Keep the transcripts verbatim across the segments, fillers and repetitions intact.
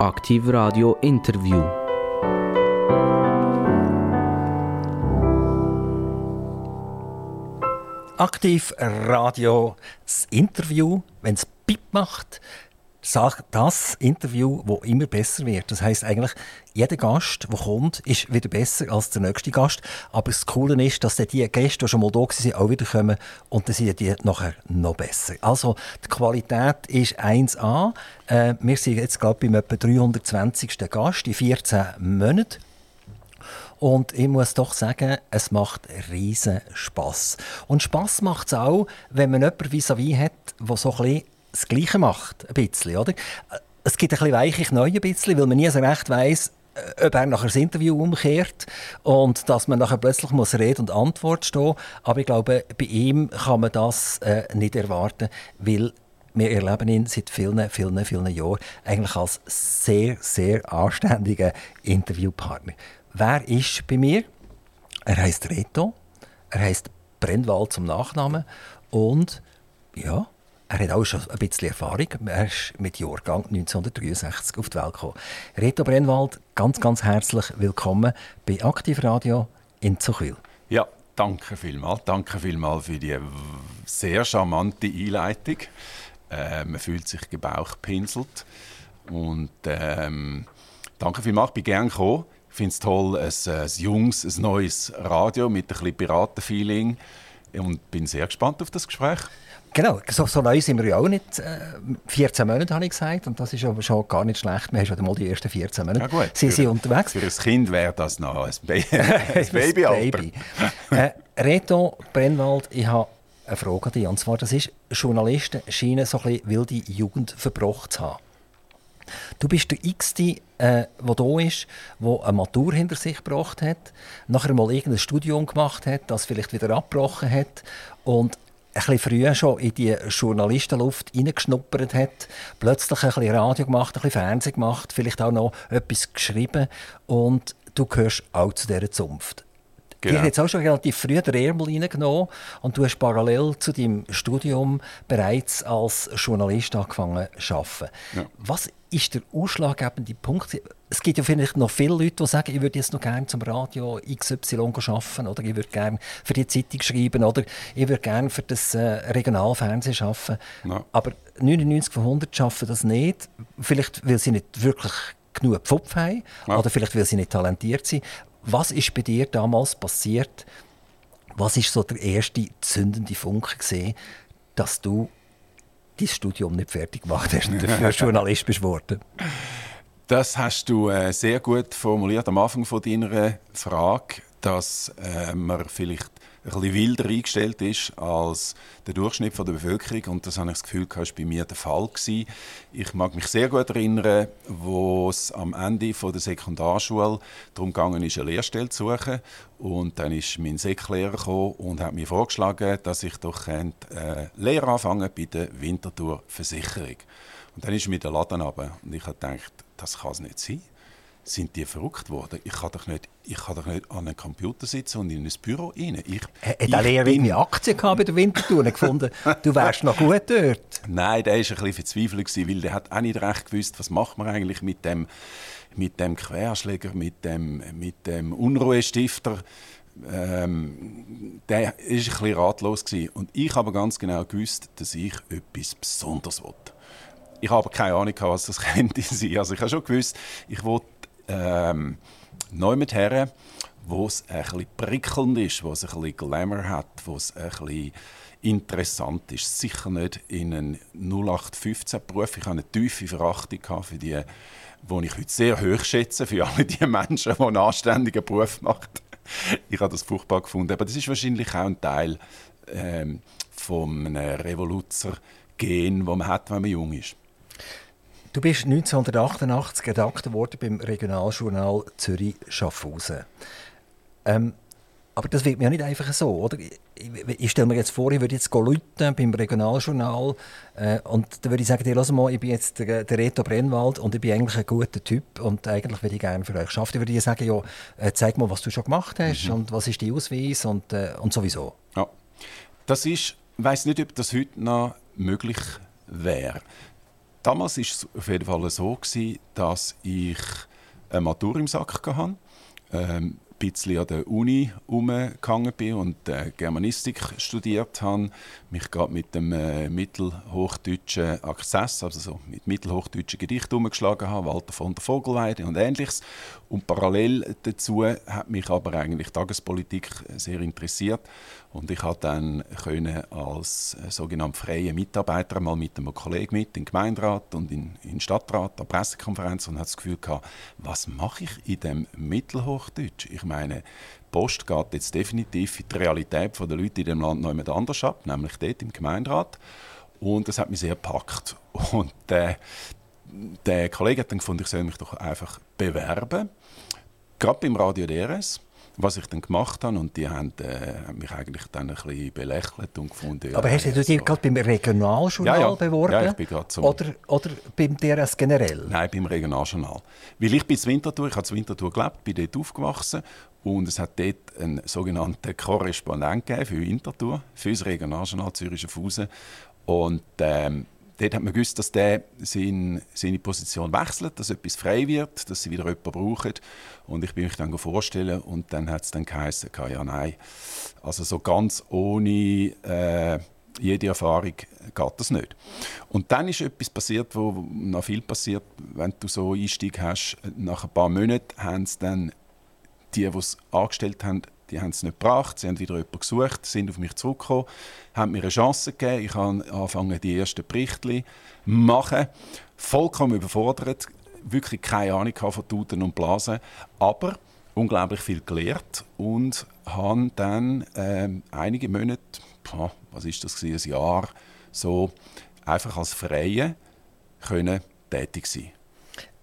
Aktiv Radio Interview. Aktiv Radio, das Interview, wenn es Pip macht, das Interview, das immer besser wird. Das heisst eigentlich, jeder Gast, der kommt, ist wieder besser als der nächste Gast. Aber das Coole ist, dass die Gäste, die schon mal da waren, auch wieder kommen und dann sind die nachher noch besser. Also die Qualität ist eins a. Äh, wir sind jetzt gerade beim etwa dreihundertzwanzigsten Gast in vierzehn Monaten. Und ich muss doch sagen, es macht riesen Spass. Und Spass macht es auch, wenn man jemanden vis-à-vis hat, der so ein bisschen das Gleiche macht, ein bisschen, oder? Es gibt ein bisschen weiche Knie, ein bisschen, weil man nie so recht weiss, ob er nachher das Interview umkehrt und dass man nachher plötzlich muss Rede und Antwort stehen. Aber ich glaube, bei ihm kann man das äh, nicht erwarten, weil wir erleben ihn seit vielen, vielen, vielen Jahren eigentlich als sehr, sehr anständigen Interviewpartner. Wer ist bei mir? Er heisst Reto, er heisst Brennwald zum Nachnamen und ja, er hat auch schon ein bisschen Erfahrung. Er ist mit Jahrgang neunzehnhundertdreiundsechzig auf die Welt gekommen. Reto Brennwald, ganz, ganz herzlich willkommen bei Aktiv Radio in Zuchwil. Ja, danke vielmals. Danke vielmals für die sehr charmante Einleitung. Äh, man fühlt sich gebauchpinselt. Und ähm, danke vielmals, ich bin gerne gekommen. Ich finde es toll, ein, ein junges, ein neues Radio mit ein bisschen Piratenfeeling. Und bin sehr gespannt auf das Gespräch. Genau, so, so neu sind wir ja auch nicht. Äh, vierzehn Monate habe ich gesagt, und das ist aber schon gar nicht schlecht. Wir haben schon mal die ersten vierzehn Monate. Ja gut, Sie für, sind unterwegs. Für ein Kind wäre das noch ein, Be- ein Baby. Ein Baby. äh, Reto Brennwald, ich habe eine Frage an dich. Und zwar, das ist, Journalisten scheinen so ein bisschen wilde Jugend verbrochen zu haben. Du bist der X-te, der äh, hier ist, der eine Matur hinter sich gebracht hat, nachher mal irgendein Studium gemacht hat, das vielleicht wieder abgebrochen hat und ein bisschen früher schon in die Journalistenluft hineingeschnuppert hat, plötzlich ein bisschen Radio gemacht, ein bisschen Fernsehen gemacht, vielleicht auch noch etwas geschrieben und du gehörst auch zu dieser Zunft. Genau. Dir hat jetzt auch schon relativ früh den Ärmel reingenommen und du hast parallel zu deinem Studium bereits als Journalist angefangen zu arbeiten. Ja. Was ist der ausschlaggebende Punkt? Es gibt ja vielleicht noch viele Leute, die sagen, ich würde jetzt noch gerne zum Radio X Y arbeiten oder ich würde gerne für die Zeitung schreiben oder ich würde gerne für das äh, Regionalfernsehen arbeiten. Ja. Aber neunundneunzig von hundert schaffen das nicht. Vielleicht, weil sie nicht wirklich genug Pfupf haben, ja, oder vielleicht, weil sie nicht talentiert sind. Was ist bei dir damals passiert? Was war so der erste zündende Funke gewesen, dass du dein Studium nicht fertig gemacht hast und dafür Journalist bist worden? Das hast du äh, sehr gut formuliert am Anfang von deiner Frage, dass äh, man vielleicht ein bisschen wilder eingestellt ist als der Durchschnitt der Bevölkerung. Und das habe ich das Gefühl, das war bei mir der Fall. Ich mag mich sehr gut erinnern, als es am Ende der Sekundarschule darum ging, eine Lehrstelle zu suchen. Und dann ist mein Seklehrer gekommen und hat mir vorgeschlagen, dass ich doch eine Lehre anfangen bei der Winterthur-Versicherung. Und dann ist mir der Laden runter. Und ich habe gedacht, das kann es nicht sein. Sind die verrückt worden? Ich kann doch nicht, ich kann doch nicht an einem Computer sitzen und in ein Büro rein. Ich, hat ich der Lehrer bin... eine Aktie gehabt bei der Winterthur und gefunden, du wärst noch gut dort? Nein, der war ein bisschen verzweifelt, weil der hat auch nicht recht gewusst, was macht man eigentlich mit dem, mit dem Querschläger, mit dem, mit dem Unruhestifter. Ähm, der war ein bisschen ratlos. Und ich habe ganz genau gewusst, dass ich etwas Besonderes wollte. Ich habe keine Ahnung, was das könnte sein. Also ich habe schon gewusst, ich wollte Ähm, neu mit Herren, wo es ein bisschen prickelnd ist, wo es ein bisschen Glamour hat, wo es ein bisschen interessant ist. Sicher nicht in einem null acht fünfzehn Beruf. Ich hatte eine tiefe Verachtung für die, die ich heute sehr hoch schätze, für alle die Menschen, die einen anständigen Beruf machen. Ich habe das furchtbar gefunden. Aber das ist wahrscheinlich auch ein Teil ähm, vom Revoluzzer-Gen, das man hat, wenn man jung ist. Du bist neunzehnhundertachtundachtzig Redakteur geworden beim Regionaljournal Zürich Schaffhausen. Ähm, aber das wird mir ja nicht einfach so, oder? Ich, ich stelle mir jetzt vor, ich würde jetzt läuten beim Regionaljournal äh, und dann würde ich sagen, hey, hör mal, ich bin jetzt der, der Reto Brennwald und ich bin eigentlich ein guter Typ und eigentlich würde ich gerne für euch arbeiten. Ich würde dir sagen, ja, äh, zeig mal, was du schon gemacht hast, mhm, und was ist dein Ausweis und, äh, und sowieso. Ja, das ist, ich weiss nicht, ob das heute noch möglich wäre. Damals war es auf jeden Fall so, dass ich eine Matur im Sack hatte, ein bisschen an der Uni herumgehangen bin und Germanistik studiert habe, mich gerade mit dem mittelhochdeutschen Akzess, also so mit mittelhochdeutschen Gedichten herumgeschlagen habe, Walter von der Vogelweide und Ähnliches. Und parallel dazu hat mich aber eigentlich Tagespolitik sehr interessiert. Und ich konnte dann können als sogenannt freie Mitarbeiter mal mit einem Kollegen mit in den Gemeinderat und in den Stadtrat an Pressekonferenz und hatte das Gefühl gehabt, was mache ich in dem Mittelhochdeutsch? Ich meine, die Post geht jetzt definitiv in die Realität der Leute in dem Land noch jemand anders ab, nämlich dort im Gemeinderat. Und das hat mich sehr gepackt. Und äh, der Kollege hat dann gefunden, ich soll mich doch einfach bewerben, gerade beim Radio D R S. Was ich dann gemacht habe, und die haben äh, mich eigentlich dann ein bisschen belächelt und gefunden. Aber ja, hast du dich so gerade beim Regionaljournal ja, ja. beworben? Ja, ich bin gerade so. Oder, oder beim D R S generell? Nein, beim Regionaljournal. Weil ich bin in Winterthur, ich habe in Winterthur gelebt, bin dort aufgewachsen und es hat dort einen sogenannten Korrespondent gegeben für Winterthur, für das Regionaljournal Zürich Schaffhausen. Und ähm, dort hat man gewusst, dass der seine, seine Position wechselt, dass etwas frei wird, dass sie wieder jemanden brauchen. Und ich bin mich dann vorstellen und dann hat es dann geheißen, ja nein, also so ganz ohne äh, jede Erfahrung geht das nicht. Und dann ist etwas passiert, wo noch viel passiert, wenn du so einen Einstieg hast. Nach ein paar Monaten haben es dann die, die es angestellt haben, die haben es nicht gebracht, sie haben wieder jemanden gesucht, sind auf mich zurückgekommen, haben mir eine Chance gegeben. Ich habe angefangen, die ersten Berichte zu machen. Vollkommen überfordert, wirklich keine Ahnung von Tuten und Blasen, aber unglaublich viel gelernt und habe dann äh, einige Monate, boah, was ist das gewesen, ein Jahr, so einfach als Freie können tätig sein.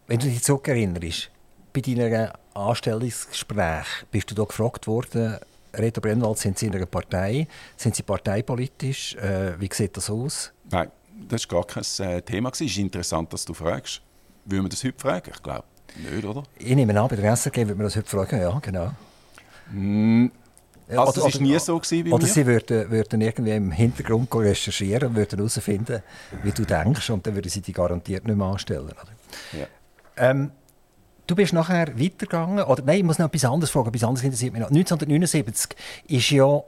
Wenn du dich zurückerinnerst, bei deiner Anstellungsgespräch bist du da gefragt worden, Reto Brennwald, sind Sie in einer Partei? Sind Sie parteipolitisch? Äh, wie sieht das aus? Nein, das war gar kein Thema. Es ist interessant, dass du fragst. Würden wir das heute fragen? Ich glaube nicht, oder? Ich nehme an, bei der S R G würde man das heute fragen, ja, genau. Mm. Also, also es war nie so gewesen bei oder mir? Sie würden, würden irgendwie im Hintergrund recherchieren und würden herausfinden, wie du denkst, und dann würden sie dich garantiert nicht mehr anstellen. Oder? Ja. Ähm, Du bist nachher weitergegangen, oder nein, ich muss noch etwas anderes fragen, etwas anderes interessiert mich noch. neunzehnhundertneunundsiebzig ist ja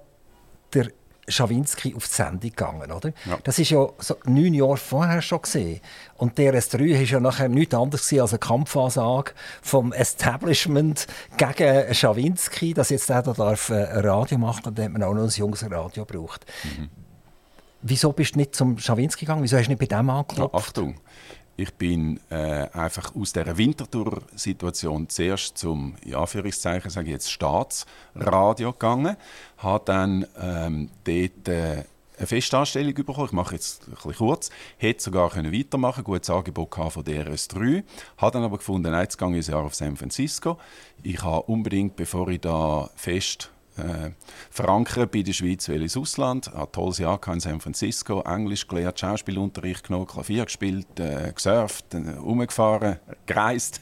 der Schawinski auf die Sendung gegangen, oder? Ja. Das war ja so neun Jahre vorher schon gesehen. Und der D R S drei war ja nachher nichts anderes als eine Kampfansage vom Establishment gegen Schawinski, dass jetzt der da darf Radio machen darf, und dann hat man auch noch ein junges Radio gebraucht. Mhm. Wieso bist du nicht zum Schawinski gegangen? Wieso hast du nicht bei dem angeklopft? Ja, Achtung! Ich bin äh, einfach aus dieser Winterthur-Situation zuerst zum, ja, für ich Zeichen, sage ich jetzt, Staatsradio gegangen, habe dann ähm, dort äh, eine Festanstellung bekommen, ich mache jetzt ein bisschen kurz, hätte sogar können weitermachen können, gutes Angebot von D R S drei, habe dann aber gefunden, nein, jetzt gehe ich ein Jahr auf San Francisco, ich habe unbedingt, bevor ich da fest Äh, verankert bei der Schweiz will ins Ausland. Ein tolles Jahr in San Francisco, Englisch gelernt, Schauspielunterricht genommen, Klavier gespielt, äh, gesurft, äh, rumgefahren, gereist.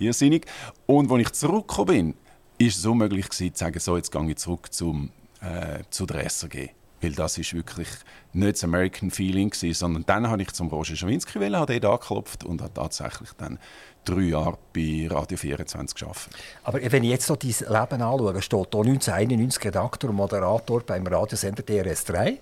Irrsinnig. Und als ich zurückgekommen bin, war es unmöglich gewesen, zu sagen, so, jetzt gehe ich zurück zum, äh, zu der S R G. Weil das war wirklich nicht das American Feeling gewesen, sondern dann wollte ich zum Roger Schawinski, habe dort angeklopft und habe tatsächlich dann drei Jahre bei Radio vierundzwanzig gearbeitet. Aber wenn ich jetzt so dein Leben anschaue, steht hier neunzehnhunderteinundneunzig Redaktor und Moderator beim Radiosender D R S drei.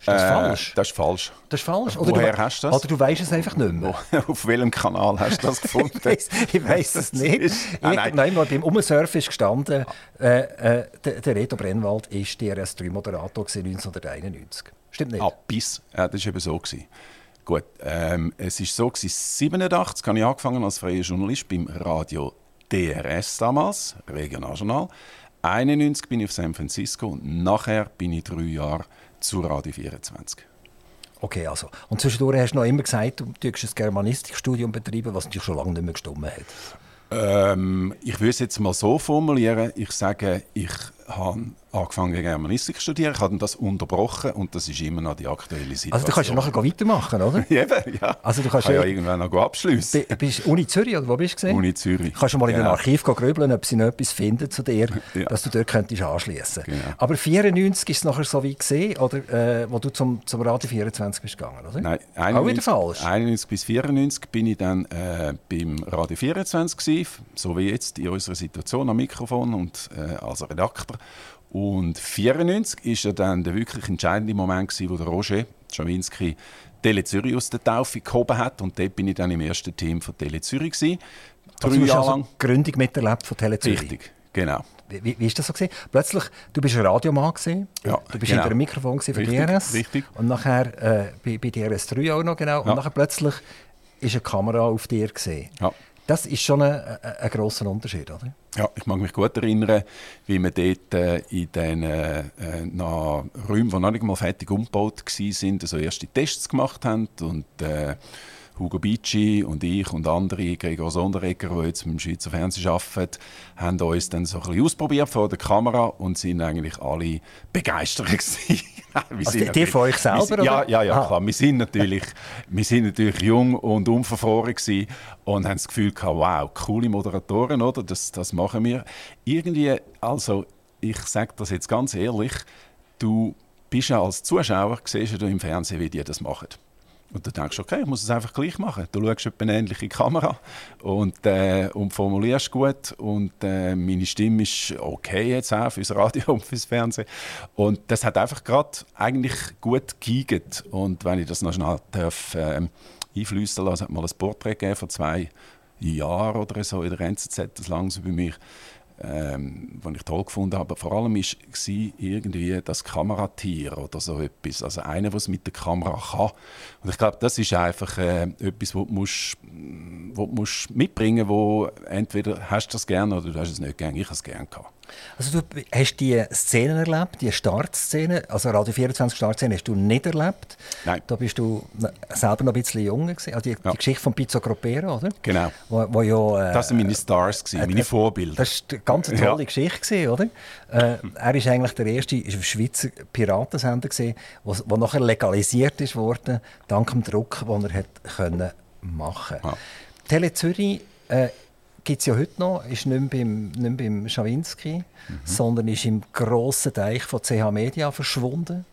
Ist das äh, falsch? Das ist falsch. Das ist falsch. Oder woher du, hast du das? Oder du weißt es einfach nicht mehr. Auf welchem Kanal hast du das gefunden? Ich weiß es nicht. Ist, ah, nein, nein, weil beim Umsurfen ist gestanden, äh, äh, der, der Reto Brennwald war D R S drei Moderator neunzehnhunderteinundneunzig. Stimmt nicht? Ah, bis. Ja, das war eben so. Gut, ähm, es war so, neunzehnhundertsiebenundachtzig habe ich angefangen als freier Journalist beim Radio D R S damals, Regionaljournal. neunzehnhunderteinundneunzig bin ich auf San Francisco und nachher bin ich drei Jahre zu Radio vierundzwanzig. Okay, also. Und zwischendurch hast du noch immer gesagt, du würdest ein Germanistikstudium betreiben, was dich schon lange nicht mehr gestimmt hat. Ähm, ich würde es jetzt mal so formulieren. Ich sage, ich habe angefangen Germanistik zu studieren, ich habe das unterbrochen und das ist immer noch die aktuelle Situation. Also du kannst ja nachher weitermachen, oder? Eben, ja. Also du kannst ja, ja irgendwann noch abschliessen. Du bist Uni Zürich, oder wo bist du? Uni Zürich. Kannst du mal genau. in den Archiv grübeln, ob sie noch etwas finden zu dir, ja. dass du dort könntest anschliessen. Genau. Aber neunzehnhundertvierundneunzig ist es nachher so wie gesehen, oder, äh, wo du zum, zum Radio vierundzwanzig bist gegangen, oder? Nein, einundneunzig, auch wieder falsch. einundneunzig bis vierundneunzig bin ich dann äh, beim Radio vierundzwanzig gewesen, so wie jetzt in unserer Situation am Mikrofon und äh, als Redakteur. Und vierundneunzig ist ja dann der wirklich entscheidende Moment gewesen, wo der Roger Schawinski Tele Zürich aus der Taufe gehoben hat. Und dort bin ich dann im ersten Team von Tele Zürich gewesen. Drei also du Jahre hast also die Gründung miterlebt von Tele Zürich? Richtig, genau. Wie, wie ist das so gewesen? Plötzlich, du bist ein Radiomann gewesen, ja, du bist genau. hinter einem Mikrofon von richtig, D R S. Richtig. Und nachher, äh, bei, bei D R S drei auch noch, genau. Ja. Und nachher plötzlich ist eine Kamera auf dir gewesen. Ja. Das ist schon ein, ein grosser Unterschied, oder? Ja, ich mag mich gut erinnern, wie wir dort äh, in den äh, nach Räumen, die noch nicht mal fertig umgebaut waren, also erste Tests gemacht haben. Und äh, Hugo Bici und ich und andere, Gregor Sonderegger, die jetzt mit dem Schweizer Fernsehen arbeiten, haben uns dann so ein bisschen ausprobiert vor der Kamera und sind eigentlich alle begeistert gewesen. Also die von euch selber? Ja, ja, ja, klar. Wir sind natürlich, wir sind natürlich jung und unverfroren gewesen und haben das Gefühl gehabt, wow, coole Moderatoren, oder? Das, das machen wir. Irgendwie, also ich sage das jetzt ganz ehrlich, du bist ja als Zuschauer, siehst du im Fernsehen, wie die das machen. Und du denkst, okay, ich muss es einfach gleich machen. Du schaust eine ähnliche Kamera und, äh, und formulierst gut. Und äh, meine Stimme ist okay jetzt auch fürs Radio und fürs Fernsehen. Und das hat einfach gerade eigentlich gut geeignet. Und wenn ich das noch schnell darf, äh, einfliessen lassen, hat mal ein Porträt gegeben vor zwei Jahren oder so in der N Z Z, das langsam bei mir. Ähm, was ich toll gefunden habe, vor allem war irgendwie das Kameratier oder so etwas. Also einer, der es mit der Kamera kann. Und ich glaube, das ist einfach äh, etwas, was du, musst, was du musst mitbringen musst, wo entweder hast du das gerne oder du hast es nicht gerne. Ich habe es gerne gehabt. Also du hast die Szenen erlebt, die Startszenen, also Radio vierundzwanzig Startszenen hast du nicht erlebt. Nein. Da bist du selber noch ein bisschen jünger gewesen. Also die, ja. die Geschichte von Pizzo Gropera, oder? Genau. Wo, wo ja, äh, das waren meine Stars, äh, meine Vorbilder. Das war eine ganz tolle ja. Geschichte gewesen, oder? Äh, er war eigentlich der erste Schweizer Piratensender gewesen, der nachher legalisiert ist worden, dank dem Druck, den er hat können machen. Ja. Tele Zürich äh, gibt es ja heute noch, ist nicht mehr beim, nicht mehr beim Schawinski, mhm. sondern ist im grossen Teich von C H Media verschwunden.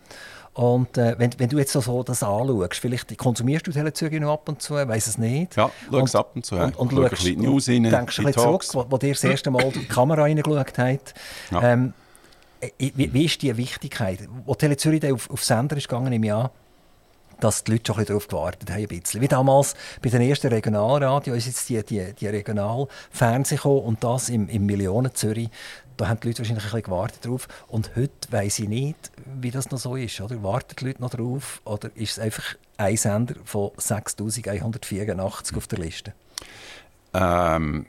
Und äh, wenn, wenn du jetzt so das anschaust, vielleicht konsumierst du Tele Zürich noch ab und zu, ich weiss es nicht. Ja, schau es ab und zu. Und, und, und schaust, News rein, denkst ein bisschen zurück, wo, wo dir das erste Mal die Kamera reingeschaut hat. Ja. Ähm, wie, wie ist die Wichtigkeit? Als Tele Zürich auf, auf Sender ist gegangen im Jahr, dass die Leute schon ein bisschen darauf gewartet haben. Ein bisschen. Wie damals bei den ersten Regionalradio ist jetzt die, die, die Regionalfernsehen gekommen und das im, im Millionen Zürich. Da haben die Leute wahrscheinlich ein bisschen gewartet darauf. Und heute weiss ich nicht, wie das noch so ist. Oder? Warten die Leute noch darauf? Oder ist es einfach ein Sender von sechstausendeinhundertvierundachtzig auf der Liste? Ähm,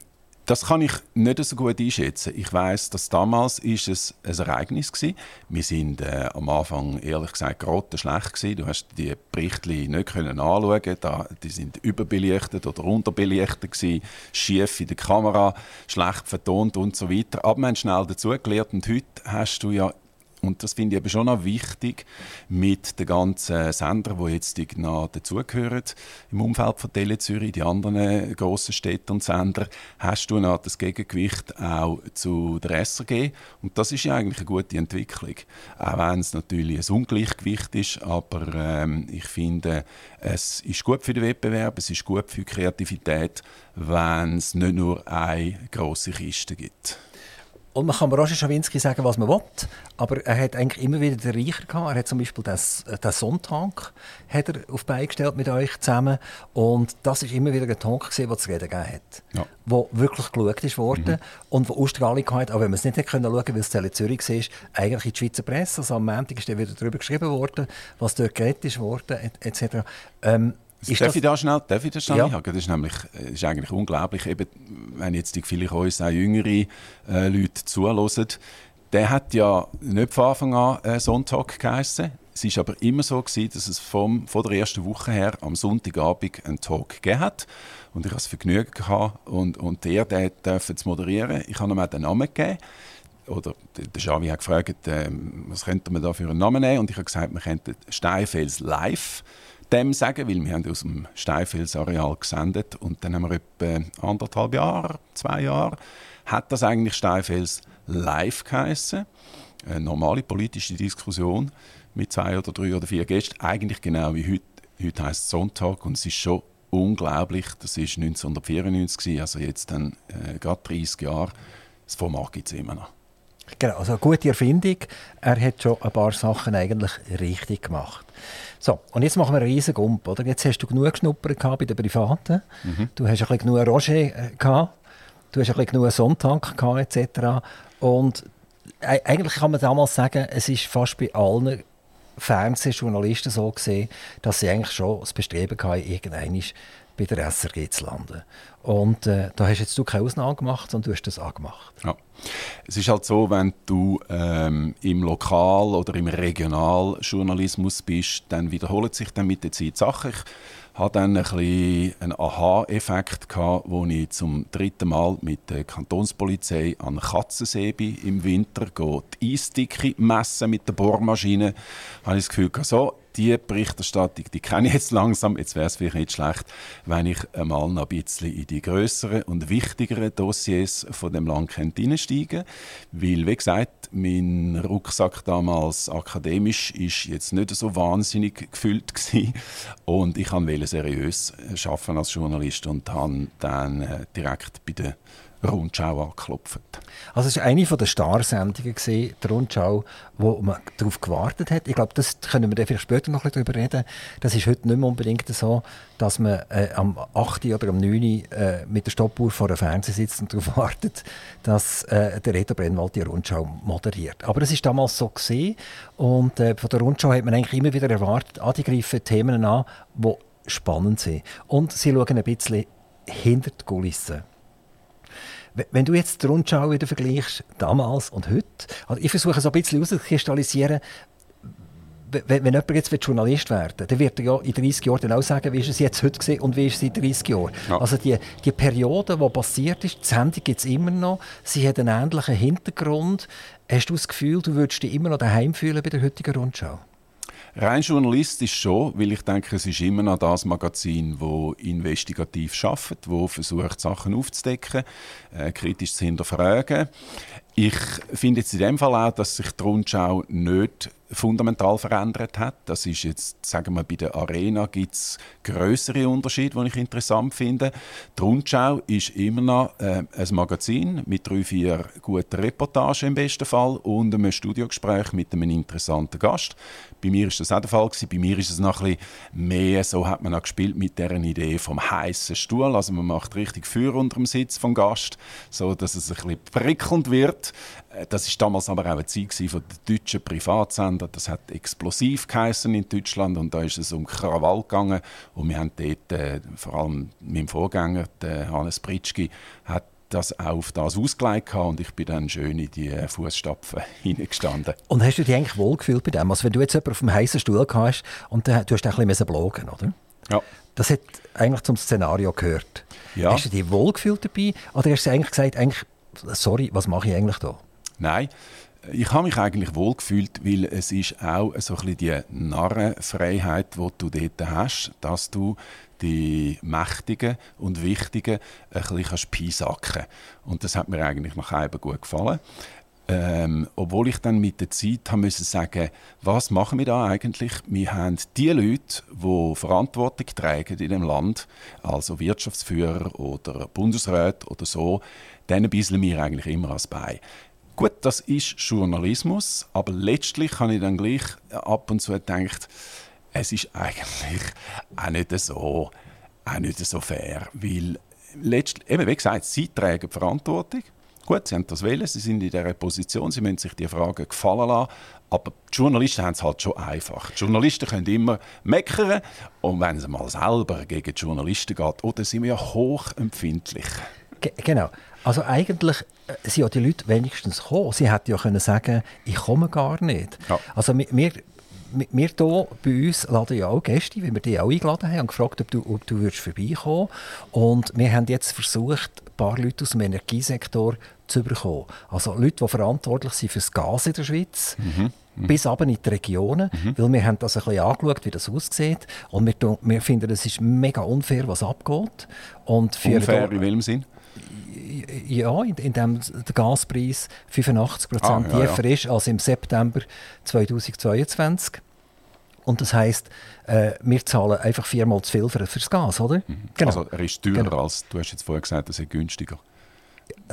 das kann ich nicht so gut einschätzen. Ich weiss, dass damals ist es ein Ereignis war. Wir sind äh, am Anfang, ehrlich gesagt, grottenschlecht gewesen. Du hast die Berichte nicht anschauen können. Da, die sind überbelichtet oder unterbelichtet gewesen, schief in der Kamera, schlecht vertont und so weiter. Aber wir haben schnell dazugelernt. Und heute hast du ja, und das finde ich eben schon auch wichtig, mit den ganzen Sendern, die jetzt noch dazugehören im Umfeld von Tele Zürich, die anderen grossen Städte und Sender, hast du noch das Gegengewicht auch zu der S R G. Und das ist ja eigentlich eine gute Entwicklung. Auch wenn es natürlich ein Ungleichgewicht ist, aber ähm, ich finde, es ist gut für den Wettbewerb, es ist gut für die Kreativität, wenn es nicht nur eine grosse Kiste gibt. Und man kann Roger Schawinski sagen, was man will, aber er hat eigentlich immer wieder den Reicher gehabt. Er hat zum Beispiel den Sonntag hat er auf die Beine gestellt mit euch zusammen. Und das war immer wieder ein Talk, der es zu reden gegeben hat. Ja. Wo wirklich geschaut wurde mhm. und wo Ausstrahlung hatte, aber wenn man es nicht schauen konnte, weil es Tele Zürich war, eigentlich in der Schweizer Presse. Also am Montag ist dann wieder darüber geschrieben worden, was dort geredet wurde, et cetera. Ähm, Ist darf, das? Ich da schnell, darf ich das schnell ja. Das ist nämlich ist eigentlich unglaublich, eben, wenn jetzt vielleicht uns auch jüngere äh, Leute zuhören. Der hat ja nicht von Anfang an äh, Sonntag geheissen. Es war aber immer so gewesen, dass es vom, von der ersten Woche her am Sonntagabend einen Talk gegeben hat. Und ich hatte das Vergnügen gehabt und, und der, der durfte es moderieren. Ich habe ihm auch den Namen gegeben. oder der Xavi hat gefragt, äh, was könnte man da für einen Namen nehmen, und ich habe gesagt, man könnte Steinfels live dem sagen, weil wir haben aus dem Steinfels-Areal gesendet, und dann haben wir etwa anderthalb Jahre, zwei Jahre, hat das eigentlich Steinfels live geheissen. Eine normale politische Diskussion mit zwei oder drei oder vier Gästen, eigentlich genau wie heute. Heute heisst es Sonntag, und es ist schon unglaublich, das war neunzehnhundertvierundneunzig, also jetzt dann äh, gerade dreissig Jahre, das Format gibt es immer noch. Genau, also eine gute Erfindung. Er hat schon ein paar Sachen eigentlich richtig gemacht. So, und jetzt machen wir einen riesen Gump, oder? Jetzt hast du genug geschnuppert bei den Privaten, mhm. du hast ein bisschen genug Roger gehabt, du hast ein bisschen genug Sonntag gehabt, et cetera. Und äh, eigentlich kann man damals sagen, es ist fast bei allen Fernsehjournalisten so gesehen, dass sie eigentlich schon das Bestreben hatten, irgendwann bei der S R G zu landen. Und äh, da hast jetzt du keine Ausnahme gemacht, sondern du hast das angemacht. Ja. Es ist halt so, wenn du ähm, im Lokal- oder im Regionaljournalismus bist, dann wiederholen sich dann mit der Zeit Sachen. Ich hatte dann ein bisschen einen Aha-Effekt, wo ich zum dritten Mal mit der Kantonspolizei an Katzensee bin, im Winter die Eisdicke messen mit der Bohrmaschine. Da habe ich das Gefühl, so, die Berichterstattung, die kenne ich jetzt langsam. Jetzt wäre es vielleicht nicht schlecht, wenn ich mal noch ein bisschen in die grösseren und wichtigeren Dossiers von dem Land hineinsteigen könnte. Weil, wie gesagt, mein Rucksack damals akademisch ist jetzt nicht so wahnsinnig gefüllt gewesen. Und ich wollte seriös arbeiten als Journalist und habe dann direkt bei der Rundschau angeklopft. Also es war eine der Starsendungen, die Rundschau, wo man darauf gewartet hat. Ich glaube, das können wir dann vielleicht später noch ein bisschen darüber reden. Das ist heute nicht mehr unbedingt so, dass man äh, am acht oder am neun äh, mit der Stoppuhr vor dem Fernseher sitzt und darauf wartet, dass äh, der Reto Brennwald die Rundschau moderiert. Aber es war damals so gewesen, und äh, von der Rundschau hat man eigentlich immer wieder erwartet, ah, die greifen Themen an, die spannend sind. Und sie schauen ein bisschen hinter die Kulissen. Wenn du jetzt die Rundschau wieder vergleichst, damals und heute, also ich versuche so ein bisschen herauszukristallisieren, wenn, wenn jemand jetzt Journalist werden will, dann wird er ja in dreissig Jahren dann auch sagen, wie ist es jetzt heute gewesen und wie ist es in dreissig Jahren. Ja. Also die, die Periode, die passiert ist, die Sendung gibt es immer noch, sie hat einen ähnlichen Hintergrund. Hast du das Gefühl, du würdest dich immer noch daheim fühlen bei der heutigen Rundschau? Rein journalistisch schon, weil ich denke, es ist immer noch das Magazin, das investigativ arbeitet, das versucht, Sachen aufzudecken, äh, kritisch zu hinterfragen. Ich finde jetzt in dem Fall auch, dass sich die Rundschau nicht fundamental verändert hat. Das ist jetzt, sagen wir, bei der Arena gibt es grössere Unterschiede, die ich interessant finde. Die Rundschau ist immer noch äh, ein Magazin mit drei, vier guten Reportagen im besten Fall und einem Studiogespräch mit einem interessanten Gast. Bei mir war das auch der Fall. Bei mir ist es noch ein bisschen mehr, so hat man auch gespielt mit dieser Idee vom heissen Stuhl. Also man macht richtig Feuer unter dem Sitz vom Gast, so dass es ein bisschen prickelnd wird. Das war damals aber auch eine Zeit von den deutschen Privatsendern. Das hat explosiv geheissen in Deutschland, und da ist es um Krawall gegangen. Und wir haben dort, äh, vor allem mein Vorgänger, der Hannes Pritschki, hat das auch auf das ausgelegt hatte, und ich bin dann schön in die Fußstapfen hineingestanden. Und hast du dich eigentlich wohlgefühlt bei dem? Also wenn du jetzt jemanden auf dem heißen Stuhl hast und dann, du hast ein bisschen bloggen, oder? Ja. Das hat eigentlich zum Szenario gehört. Ja. Hast du dich wohlgefühlt dabei, oder hast du eigentlich gesagt, eigentlich, sorry, was mache ich eigentlich da? Nein. Ich habe mich eigentlich wohlgefühlt, weil es ist auch so ein bisschen die Narrenfreiheit, die du dort hast, dass du die Mächtigen und Wichtigen ein bisschen peinsacken kannst. Und das hat mir eigentlich nach Hause gut gefallen. Ähm, obwohl ich dann mit der Zeit haben müssen sagen, was machen wir da eigentlich? Wir haben die Leute, die Verantwortung tragen in dem Land, also Wirtschaftsführer oder Bundesräte oder so, denen bisseln wir eigentlich immer ans Bein. Gut, das ist Journalismus, aber letztlich habe ich dann gleich ab und zu gedacht, es ist eigentlich auch nicht so, auch nicht so fair, weil letztlich, eben wie gesagt, sie tragen Verantwortung. Gut, sie haben das wollen, sie sind in dieser Position, sie müssen sich die Fragen gefallen lassen, aber die Journalisten haben es halt schon einfach. Die Journalisten können immer meckern, und wenn es mal selber gegen die Journalisten geht, oh, dann sind wir ja hochempfindlich. G- genau. Also eigentlich sind ja die Leute wenigstens gekommen. Sie hätten ja können sagen, ich komme gar nicht. Ja. Also wir, wir hier bei uns laden ja auch Gäste, weil wir die auch eingeladen haben und gefragt, ob du, ob du vorbeikommen würdest. Und wir haben jetzt versucht, paar Leute aus dem Energiesektor zu bekommen. Also Leute, die verantwortlich sind für das Gas in der Schweiz, mhm. bis mhm. runter in die Regionen, mhm. weil wir haben das ein bisschen angeschaut, wie das aussieht. Und wir, wir finden, es ist mega unfair, was abgeht. Und für unfair in welchem Sinn? Ja, indem der Gaspreis fünfundachtzig Prozent ah, ja, tiefer ja. ist als im September zweitausendzweiundzwanzig. Und das heisst, äh, wir zahlen einfach viermal zu viel für das Gas, oder? Mhm. Genau. Also er ist teurer genau. als, du hast jetzt vorher gesagt, es ist günstiger.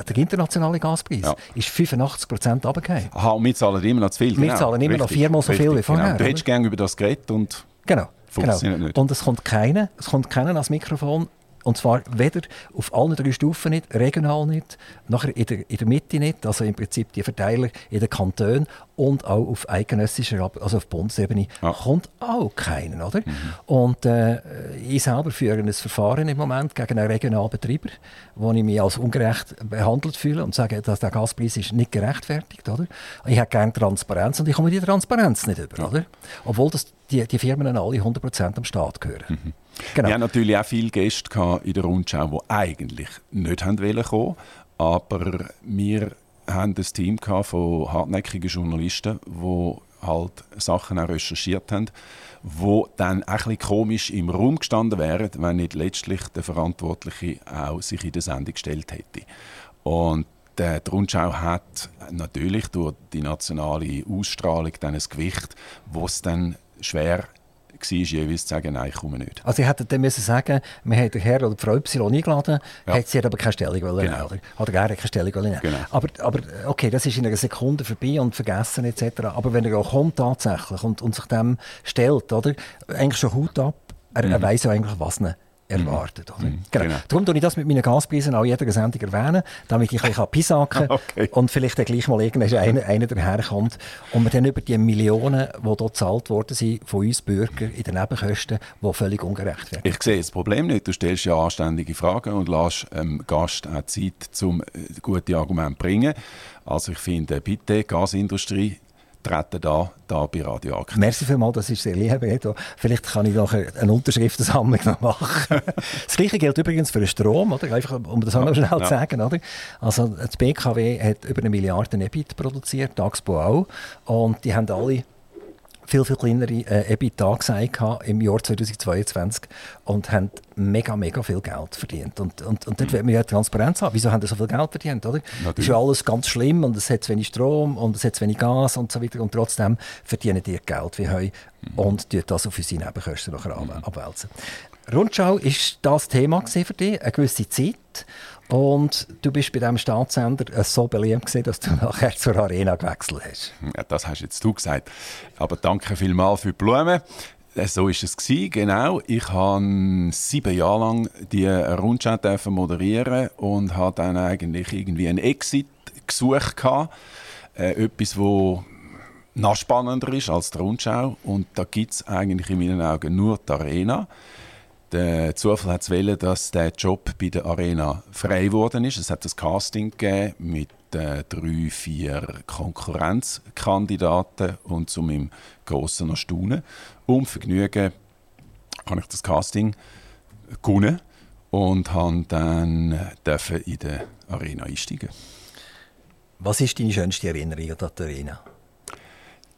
Der internationale Gaspreis ja. ist fünfundachtzig Prozent runtergefallen. Aha, und wir zahlen immer noch zu viel. Wir genau. zahlen immer Richtig. noch viermal so Richtig. viel wie vorher. Genau. Du hättest gerne über das Gerät und genau. funktioniert genau. nicht. Und es kommt keiner ans Mikrofon. Und zwar weder auf allen drei Stufen nicht, regional nicht, nachher in der, in der Mitte nicht, also im Prinzip die Verteiler in den Kantonen und auch auf eidgenössischer, also auf Bundesebene, ja. kommt auch keiner, oder? Mhm. Und äh, ich selber führe ein Verfahren im Moment gegen einen regionalen Betreiber, wo ich mich als ungerecht behandelt fühle und sage, dass der Gaspreis ist nicht gerechtfertigt, oder? Ich habe gerne Transparenz und ich komme die Transparenz nicht über, ja. oder? Obwohl das die, die Firmen alle hundert Prozent am Staat gehören. Mhm. Genau. Wir hatten natürlich auch viele Gäste in der Rundschau, die eigentlich nicht kommen wollten. Aber wir hatten ein Team von hartnäckigen Journalisten, die halt Sachen auch recherchiert haben, die dann ein bisschen komisch im Raum gestanden wären, wenn nicht letztlich der Verantwortliche auch sich in die Sendung gestellt hätte. Und die Rundschau hat natürlich durch die nationale Ausstrahlung dann ein Gewicht, das dann schwer war, jeweils zu sagen, nein, ich komme nicht. Also ich hätte dann müssen sagen, wir haben den Herr oder die Frau Y eingeladen, ja. sie hat aber keine Stellung wollen genau. nehmen, oder? Oder gar keine Stellung wollen nehmen. Genau. Aber, aber okay, das ist in einer Sekunde vorbei und vergessen et cetera. Aber wenn er auch kommt tatsächlich und, und sich dem stellt, oder? Eigentlich schon Haut ab, er, mhm. er weiss ja eigentlich, was nicht. erwartet. Oder? Mm, genau. Genau. Darum tue ich das mit meinen Gaspreisen auch jeder Sendung erwähnen, damit ich ein bisschen pisacken kann okay. und vielleicht dann gleich mal irgendwann einer, einer daherkommt und wir dann über die Millionen, die dort gezahlt worden sind, von uns Bürgern in den Nebenkosten, die völlig ungerecht werden. Ich sehe das Problem nicht. Du stellst ja anständige Fragen und lässt dem ähm, Gast auch Zeit, um gute Argumente zu bringen. Also ich finde, bitte, Gasindustrie, treten da, da bei Radio Aktiv. Merci vielmals, das ist sehr lieb, Reto. Vielleicht kann ich noch eine Unterschriftensammlung noch machen. Das Gleiche gilt übrigens für den Strom, oder? Einfach, um das auch noch schnell ja. zu sagen. Oder? Also das B K W hat über eine Milliarde E B I T produziert, Taxpo auch. Und die haben alle viel, viel kleinere äh, EBITDA gesagt im Jahr zweitausendzweiundzwanzig und haben mega, mega viel Geld verdient. Und, und, und dort mhm. wollen wir ja Transparenz haben. Wieso haben sie so viel Geld verdient, oder? Das ist ja alles ganz schlimm und es hat zu wenig Strom und es hat zu wenig Gas und so weiter. Und trotzdem verdienen die Geld wie Heu mhm. und tun das auf unsere Nebenkosten nachher mhm. abwälzen. Rundschau war das Thema für dich, eine gewisse Zeit. Und du bist bei diesem Staatssender so beliebt gewesen, dass du nachher zur Arena gewechselt hast. Ja, das hast jetzt du gesagt. Aber danke vielmals für die Blumen. So war es. Genau. Ich durfte sieben Jahre lang die Rundschau moderieren und hatte dann eigentlich irgendwie einen Exit gesucht. Äh, etwas, das noch spannender ist als die Rundschau. Und da gibt es eigentlich in meinen Augen nur die Arena. Der Zufall hat es wollen, dass der Job bei der Arena frei geworden ist. Es hat ein Casting gegeben mit äh, drei, vier Konkurrenzkandidaten. Und zu meinem grossen Erstaunen und Vergnügen habe ich das Casting gewonnen und durfte dann in der Arena einsteigen. Was ist deine schönste Erinnerung an die Arena?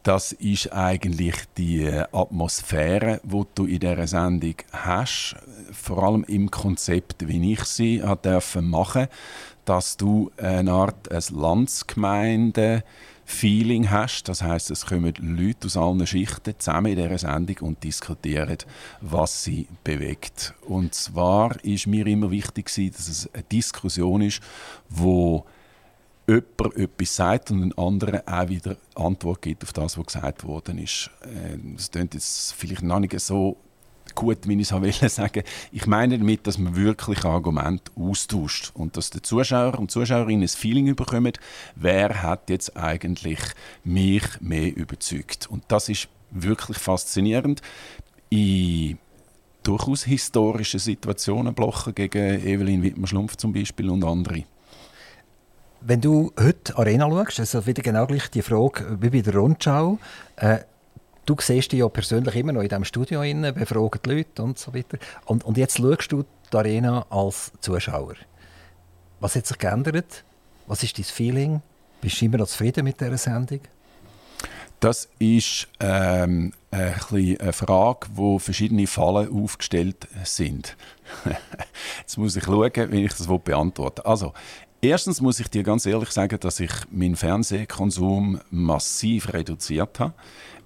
Das ist eigentlich die Atmosphäre, die du in dieser Sendung hast. Vor allem im Konzept, wie ich sie machen durfte, dass du eine Art ein Landsgemeinde-Feeling hast. Das heisst, es kommen Leute aus allen Schichten zusammen in dieser Sendung und diskutieren, was sie bewegt. Und zwar war mir immer wichtig, dass es eine Diskussion ist, die jemand etwas sagt und ein anderer auch wieder Antwort gibt auf das, was gesagt worden ist. Das klingt jetzt vielleicht noch nicht so gut, wie ich es sagen wollte. Ich meine damit, dass man wirklich Argumente austauscht und dass die Zuschauer und Zuschauerinnen ein Feeling bekommen, wer hat jetzt eigentlich mich mehr überzeugt. Und das ist wirklich faszinierend. In durchaus historischen Situationen blochen, gegen Evelyn Wittmer-Schlumpf zum Beispiel und andere. Wenn du heute Arena schaust, also wieder genau gleich die Frage wie bei der Rundschau, äh, du siehst dich ja persönlich immer noch in diesem Studio, rein, befragst die Leute und so weiter. Und, und jetzt schaust du die Arena als Zuschauer. Was hat sich geändert? Was ist dein Feeling? Bist du immer noch zufrieden mit dieser Sendung? Das ist ähm, ein bisschen eine Frage, wo verschiedene Fallen aufgestellt sind. Jetzt muss ich schauen, wie ich das beantworten will. Also, erstens muss ich dir ganz ehrlich sagen, dass ich meinen Fernsehkonsum massiv reduziert habe.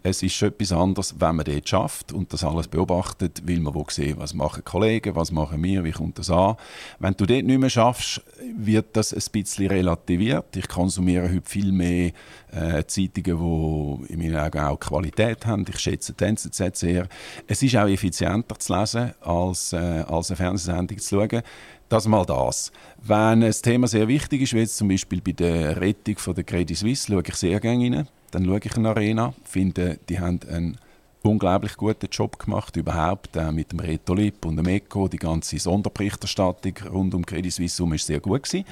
Es ist schon etwas anderes, wenn man das schafft und das alles beobachtet, weil man sieht, was machen Kollegen, was machen wir, wie kommt das an. Wenn du das nicht mehr schaffst, wird das ein bisschen relativiert. Ich konsumiere heute viel mehr äh, Zeitungen, die in meinen Augen auch Qualität haben. Ich schätze die N Z Z sehr. Es ist auch effizienter zu lesen, als, äh, als eine Fernsehsendung zu schauen. Das mal das. Wenn ein Thema sehr wichtig ist, wie jetzt zum Beispiel bei der Rettung von der Credit Suisse, schaue ich sehr gerne rein. Dann schaue ich in Arena, finde, die haben einen unglaublich guten Job gemacht, überhaupt äh, mit dem Reto Lipp und dem Eco. Die ganze Sonderberichterstattung rund um Credit Suisse war sehr gut gewesen.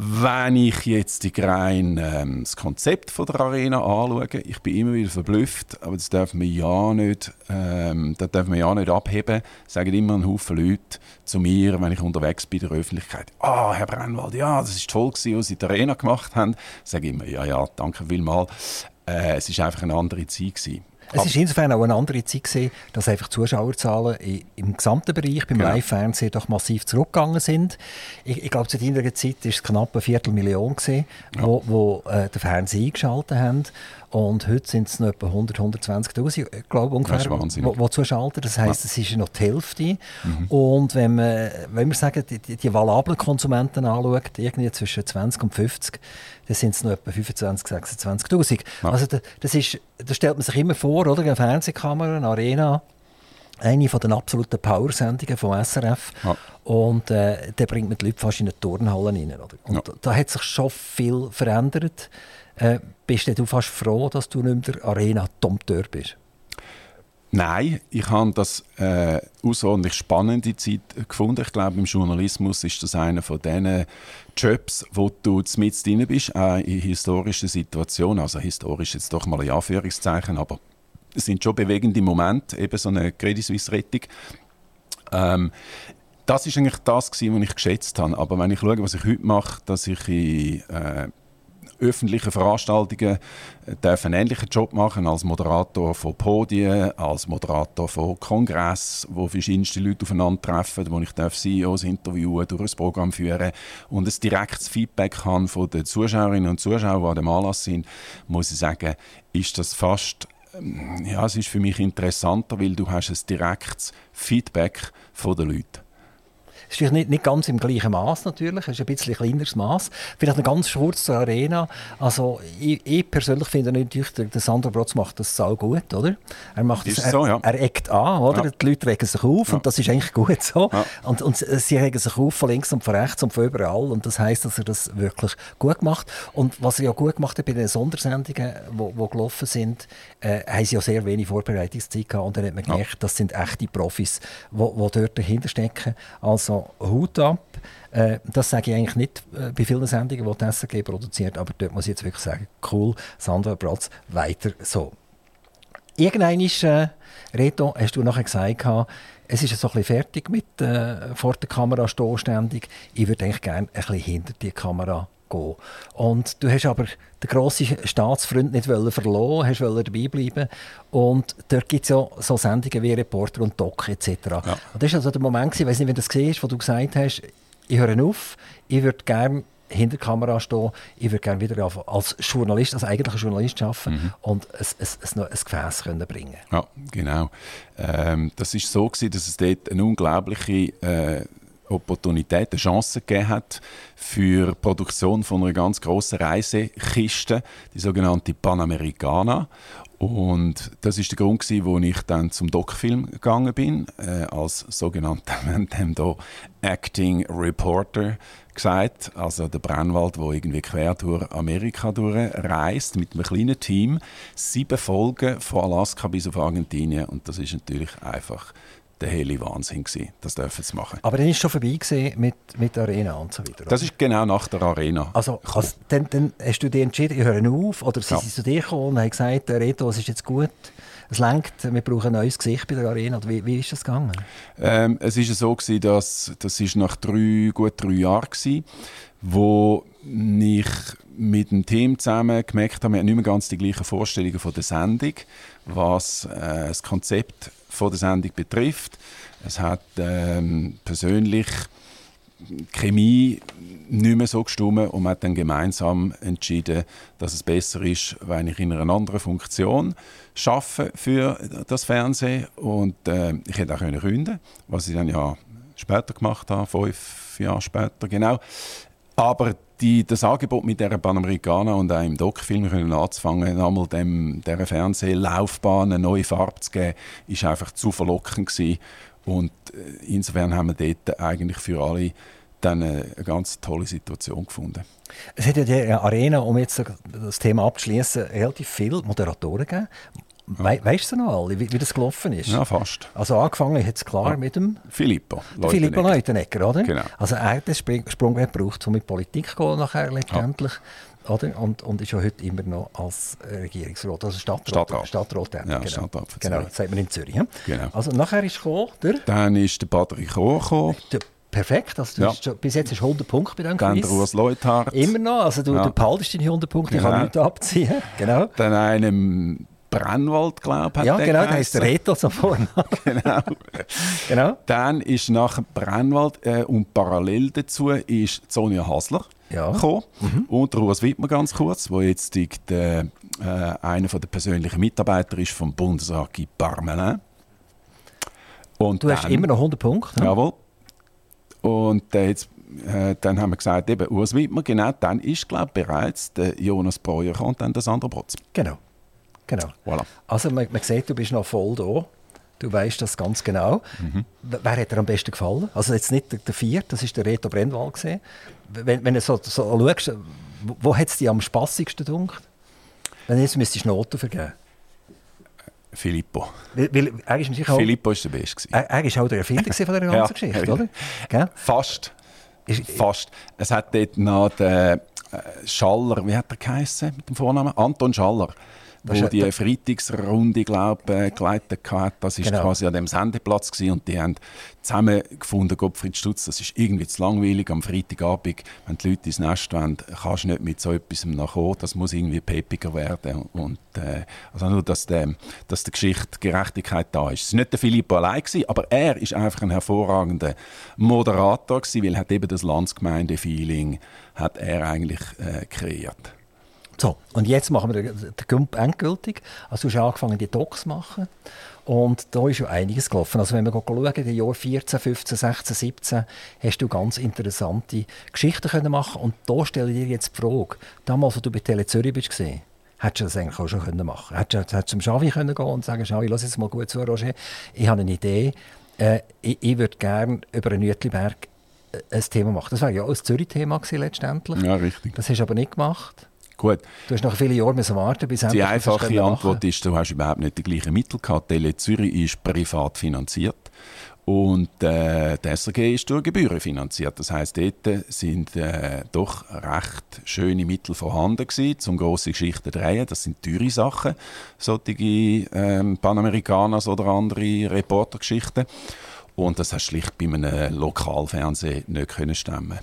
Wenn ich jetzt die rein ähm, das Konzept von der Arena anschaue, ich bin immer wieder verblüfft, aber das darf man ja nicht, ähm, das darf man ja nicht abheben. Das sagen immer ein Haufen Leute zu mir, wenn ich unterwegs bin in der Öffentlichkeit. «Ah, oh, Herr Brennwald, ja, das war toll, gewesen, was Sie in der Arena gemacht haben.» Ich sage immer «Ja, ja, danke vielmals.» äh, Es war einfach eine andere Zeit gewesen. Es war insofern auch eine andere Zeit gewesen, dass einfach Zuschauerzahlen im gesamten Bereich beim genau. Live-Fernsehen doch massiv zurückgegangen sind. Ich, ich glaube, zu dieser Zeit war es knapp eine Viertelmillion gewesen, ja. wo, wo äh, den Fernseher eingeschaltet haben. Und heute sind es noch etwa hundert, hundertzwanzigtausend, glaube ungefähr, die wo, zuschalten. Das heisst, es ist noch die Hälfte. Mhm. Und wenn man, wenn man sagen, die, die valablen Konsumenten anschaut, irgendwie zwischen zwanzig und fünfzig, dann sind es noch etwa fünfundzwanzig, sechsundzwanzigtausend. Ja. Also das, das, ist, das stellt man sich immer vor, oder? Eine Fernsehkamera, eine Arena, eine von den absoluten Power-Sendungen von S R F. Ja. Und äh, da bringt man die Leute fast in eine Turnhalle rein. Oder? Und ja. da, da hat sich schon viel verändert. Äh, bist du fast froh, dass du nicht mehr der Arena-Dompteur bist? Nein, ich habe das äh, außerordentlich spannende Zeit gefunden. Ich glaube, im Journalismus ist das einer von diesen Jobs, wo du mitten drin bist, auch in historischen Situationen. Also historisch jetzt doch mal ein Anführungszeichen, aber es sind schon bewegende Momente, eben so eine Credit Suisse-Rettung. Ähm, das war eigentlich das, was ich geschätzt habe. Aber wenn ich schaue, was ich heute mache, dass ich in... Äh, öffentliche Veranstaltungen dürfen einen ähnlichen Job machen als Moderator von Podien, als Moderator von Kongressen, wo verschiedenste Leute aufeinandertreffen, wo ich C E Os interviewen, durch ein Programm führen und ein direktes Feedback habe von den Zuschauerinnen und Zuschauern, die an dem Anlass sind, muss ich sagen, ist das fast... Ja, es ist für mich interessanter, weil du hast ein direktes Feedback von den Leuten. Das ist nicht, nicht ganz im gleichen Maß natürlich, es ist ein bisschen kleineres Maß. Vielleicht noch ganz kurz zur Arena. Also ich, ich persönlich finde natürlich, der Sandro Brotz macht das sau gut, oder? Er macht das, er, so, ja. er eckt an, oder? Ja. Die Leute regen sich auf ja. und das ist eigentlich gut so. Ja. Und, und sie regen sich auf von links und von rechts und von überall und das heisst, dass er das wirklich gut macht. Und was er ja gut gemacht hat bei den Sondersendungen, die, die gelaufen sind, äh, haben sie ja sehr wenig Vorbereitungszeit gehabt und dann hat man gemerkt, ja. das sind echte Profis, die, die dort dahinter stecken. Also Hut ab. Äh, das sage ich eigentlich nicht äh, bei vielen Sendungen, die die S R G produziert, aber dort muss ich jetzt wirklich sagen, cool, Sandro Brotz, weiter so. Irgendwann ist, äh, Reto, hast du nachher gesagt, es ist so ein bisschen fertig mit äh, vor der Kamera stehen ständig. Ich würde eigentlich gerne ein bisschen hinter die Kamera gehen. Und du hast aber den grossen Staatsfreund nicht verloren, hast dabei bleiben. Und dort gibt es ja so Sendungen wie Reporter und Doc et cetera. Ja. Und das war also der Moment, ich weiss nicht, wenn du das gesehen hast, wo du gesagt hast, ich höre auf, ich würde gerne hinter der Kamera stehen, ich würde gerne wieder als Journalist, als eigentlicher Journalist arbeiten mhm. und es, es, es noch ein Gefäß können bringen. Ja, genau. Ähm, das war so, gewesen, dass es dort eine unglaubliche äh, Opportunität, eine Chance gegeben hat für die Produktion von einer ganz grossen Reisekiste, die sogenannte Panamericana. Und das war der Grund, warum ich dann zum Doc-Film gegangen bin, äh, als sogenannter Acting Reporter gesagt, also der Brennwald, der irgendwie quer durch Amerika durch reist mit einem kleinen Team, sieben Folgen von Alaska bis auf Argentinien und das ist natürlich einfach der helle Wahnsinn gewesen. Das dürfen sie machen. Aber dann war es schon vorbei mit, mit Arena und so weiter. Oder? Das ist genau nach der Arena. Also, also dann, dann hast du dich entschieden, ich höre auf, oder sie ja. sind zu dir gekommen und haben gesagt, Reto, es ist jetzt gut, es reicht, wir brauchen ein neues Gesicht bei der Arena. Wie, wie ist das gegangen? Ähm, es war so, dass das war nach drei, gut drei Jahren war, wo ich mit dem Team zusammen gemerkt habe, wir haben nicht mehr ganz die gleichen Vorstellungen von der Sendung, was äh, das Konzept von der Sendung betrifft. Es hat ähm, persönlich die Chemie nicht mehr so gestimmt und man hat dann gemeinsam entschieden, dass es besser ist, wenn ich in einer anderen Funktion arbeite für das Fernsehen. Und äh, ich hätte auch kündigen können, was ich dann ja später gemacht habe, fünf Jahre später genau. Aber die, das Angebot mit der Panamericana und einem Doc-Film können anzufangen, einmal dem, dieser Fernsehlaufbahn eine neue Farbe zu geben, war einfach zu verlockend gewesen. Und insofern haben wir dort eigentlich für alle dann eine ganz tolle Situation gefunden. Es hat ja die Arena, um jetzt das Thema abzuschließen, relativ viele Moderatoren gegeben. We- weißt du noch alle, wie, wie das gelaufen ist? Ja, fast. Also angefangen hat es klar ja. mit dem Filippo Leutenegger. Filippo Leutenegger, oder? Genau. Also er hat den Sprung- Sprungwert gebraucht, um mit Politik zu nachher letztendlich. Ja. Oder? Und, und ist ja heute immer noch als Regierungsrat, also Stadtrat. Stadtrat. Ja, genau. Stadtrat von Zürich. Genau, das sagt man in Zürich. Ja? Genau. Also nachher ist gekommen, der? Dann ist der Patrick gekommen. Perfekt, also du ja. schon, bis jetzt ist hundert Punkte bei diesem Quiz. Dann der Urs Leuthardt. Immer noch, also du, ja. du behaltest deine hundert Punkte, genau. Ich kann nichts abziehen. Genau. Dann einem... Brennwald, glaube ich. Ja, genau, der heisst Reto so vorne. Genau. Genau. Dann ist nach Brennwald äh, und parallel dazu ist Sonja Hasler ja. gekommen. Mhm. Und der Urs Wittmer ganz kurz, der jetzt die, äh, einer der persönlichen Mitarbeiter ist vom Bundesrat in Parmelin. Und du dann, hast immer noch hundert Punkte. Ne? Jawohl. Und äh, jetzt, äh, dann haben wir gesagt, eben Urs Wittmer, genau, dann ist, glaube ich, bereits der Jonas Breuer gekommen und dann der Sandro Brotz. Genau. Genau. Voilà. Also man, man sieht, du bist noch voll da. Du weißt das ganz genau. Mhm. Wer hat dir am besten gefallen? Also jetzt nicht der, der Vierte, das war der Reto Brennwald. Wenn, wenn du so, so schaust, wo, wo hat es dich am spassigsten gedunkt? Wenn du jetzt müsstest Noten vergeben. Filippo. Weil, weil er ist auch, Filippo war der Beste. Er, er war auch der Erfinder von dieser ganzen ja, Geschichte, ja. oder? Gell? Fast. Ist, Fast. Es hat dort noch den Schaller, wie hat er geheißen mit dem Vornamen? Anton Schaller. Das wo die der... Freitagsrunde, glaube ich, äh, geleitet hat. Das war genau. quasi an dem Sendeplatz gewesen. Und die haben zusammengefunden, Gottfried Stutz, das ist irgendwie zu langweilig am Freitagabend. Wenn die Leute ins Nest wollen, kannst du nicht mit so etwas nachkommen. Das muss irgendwie peppiger werden. Und, äh, also nur, dass der, dass der Geschichte Gerechtigkeit da ist. Es war nicht der Filippo allein, aber er war einfach ein hervorragender Moderator gewesen, weil er hat eben das Landsgemeinde-Feeling hat er eigentlich äh, kreiert. So, und jetzt machen wir den Gump endgültig. Also du hast angefangen, die Docs zu machen. Und da ist ja einiges gelaufen. Also wenn wir schauen, in den Jahren vierzehn, fünfzehn, sechzehn, siebzehn hast du ganz interessante Geschichten können machen. Und da stelle ich dir jetzt die Frage. Damals, als du bei Tele Zürich warst, hättest du das eigentlich auch schon können machen können. Hättest du zum Schavi gehen und sagen, Schavi, lass jetzt mal gut zu, Roger. Ich habe eine Idee. Äh, ich ich würde gerne über einen Nütliberg ein Thema machen. Das war ja auch ein Zürich-Thema letztendlich. Ja, richtig. Das hast du aber nicht gemacht. Gut. Du hast nach vielen Jahren müssen warten, bis die einfache Antwort ist, du hast überhaupt nicht die gleichen Mittel gehabt. Tele Zürich ist privat finanziert und äh, der S R G ist durch Gebühren finanziert. Das heisst, dort sind äh, doch recht schöne Mittel vorhanden gewesen, um grosse Geschichten zu drehen. Das sind teure Sachen, solche äh, Panamericanas oder andere Reportergeschichten. Und das hast du schlicht bei einem Lokalfernsehen nicht können stemmen.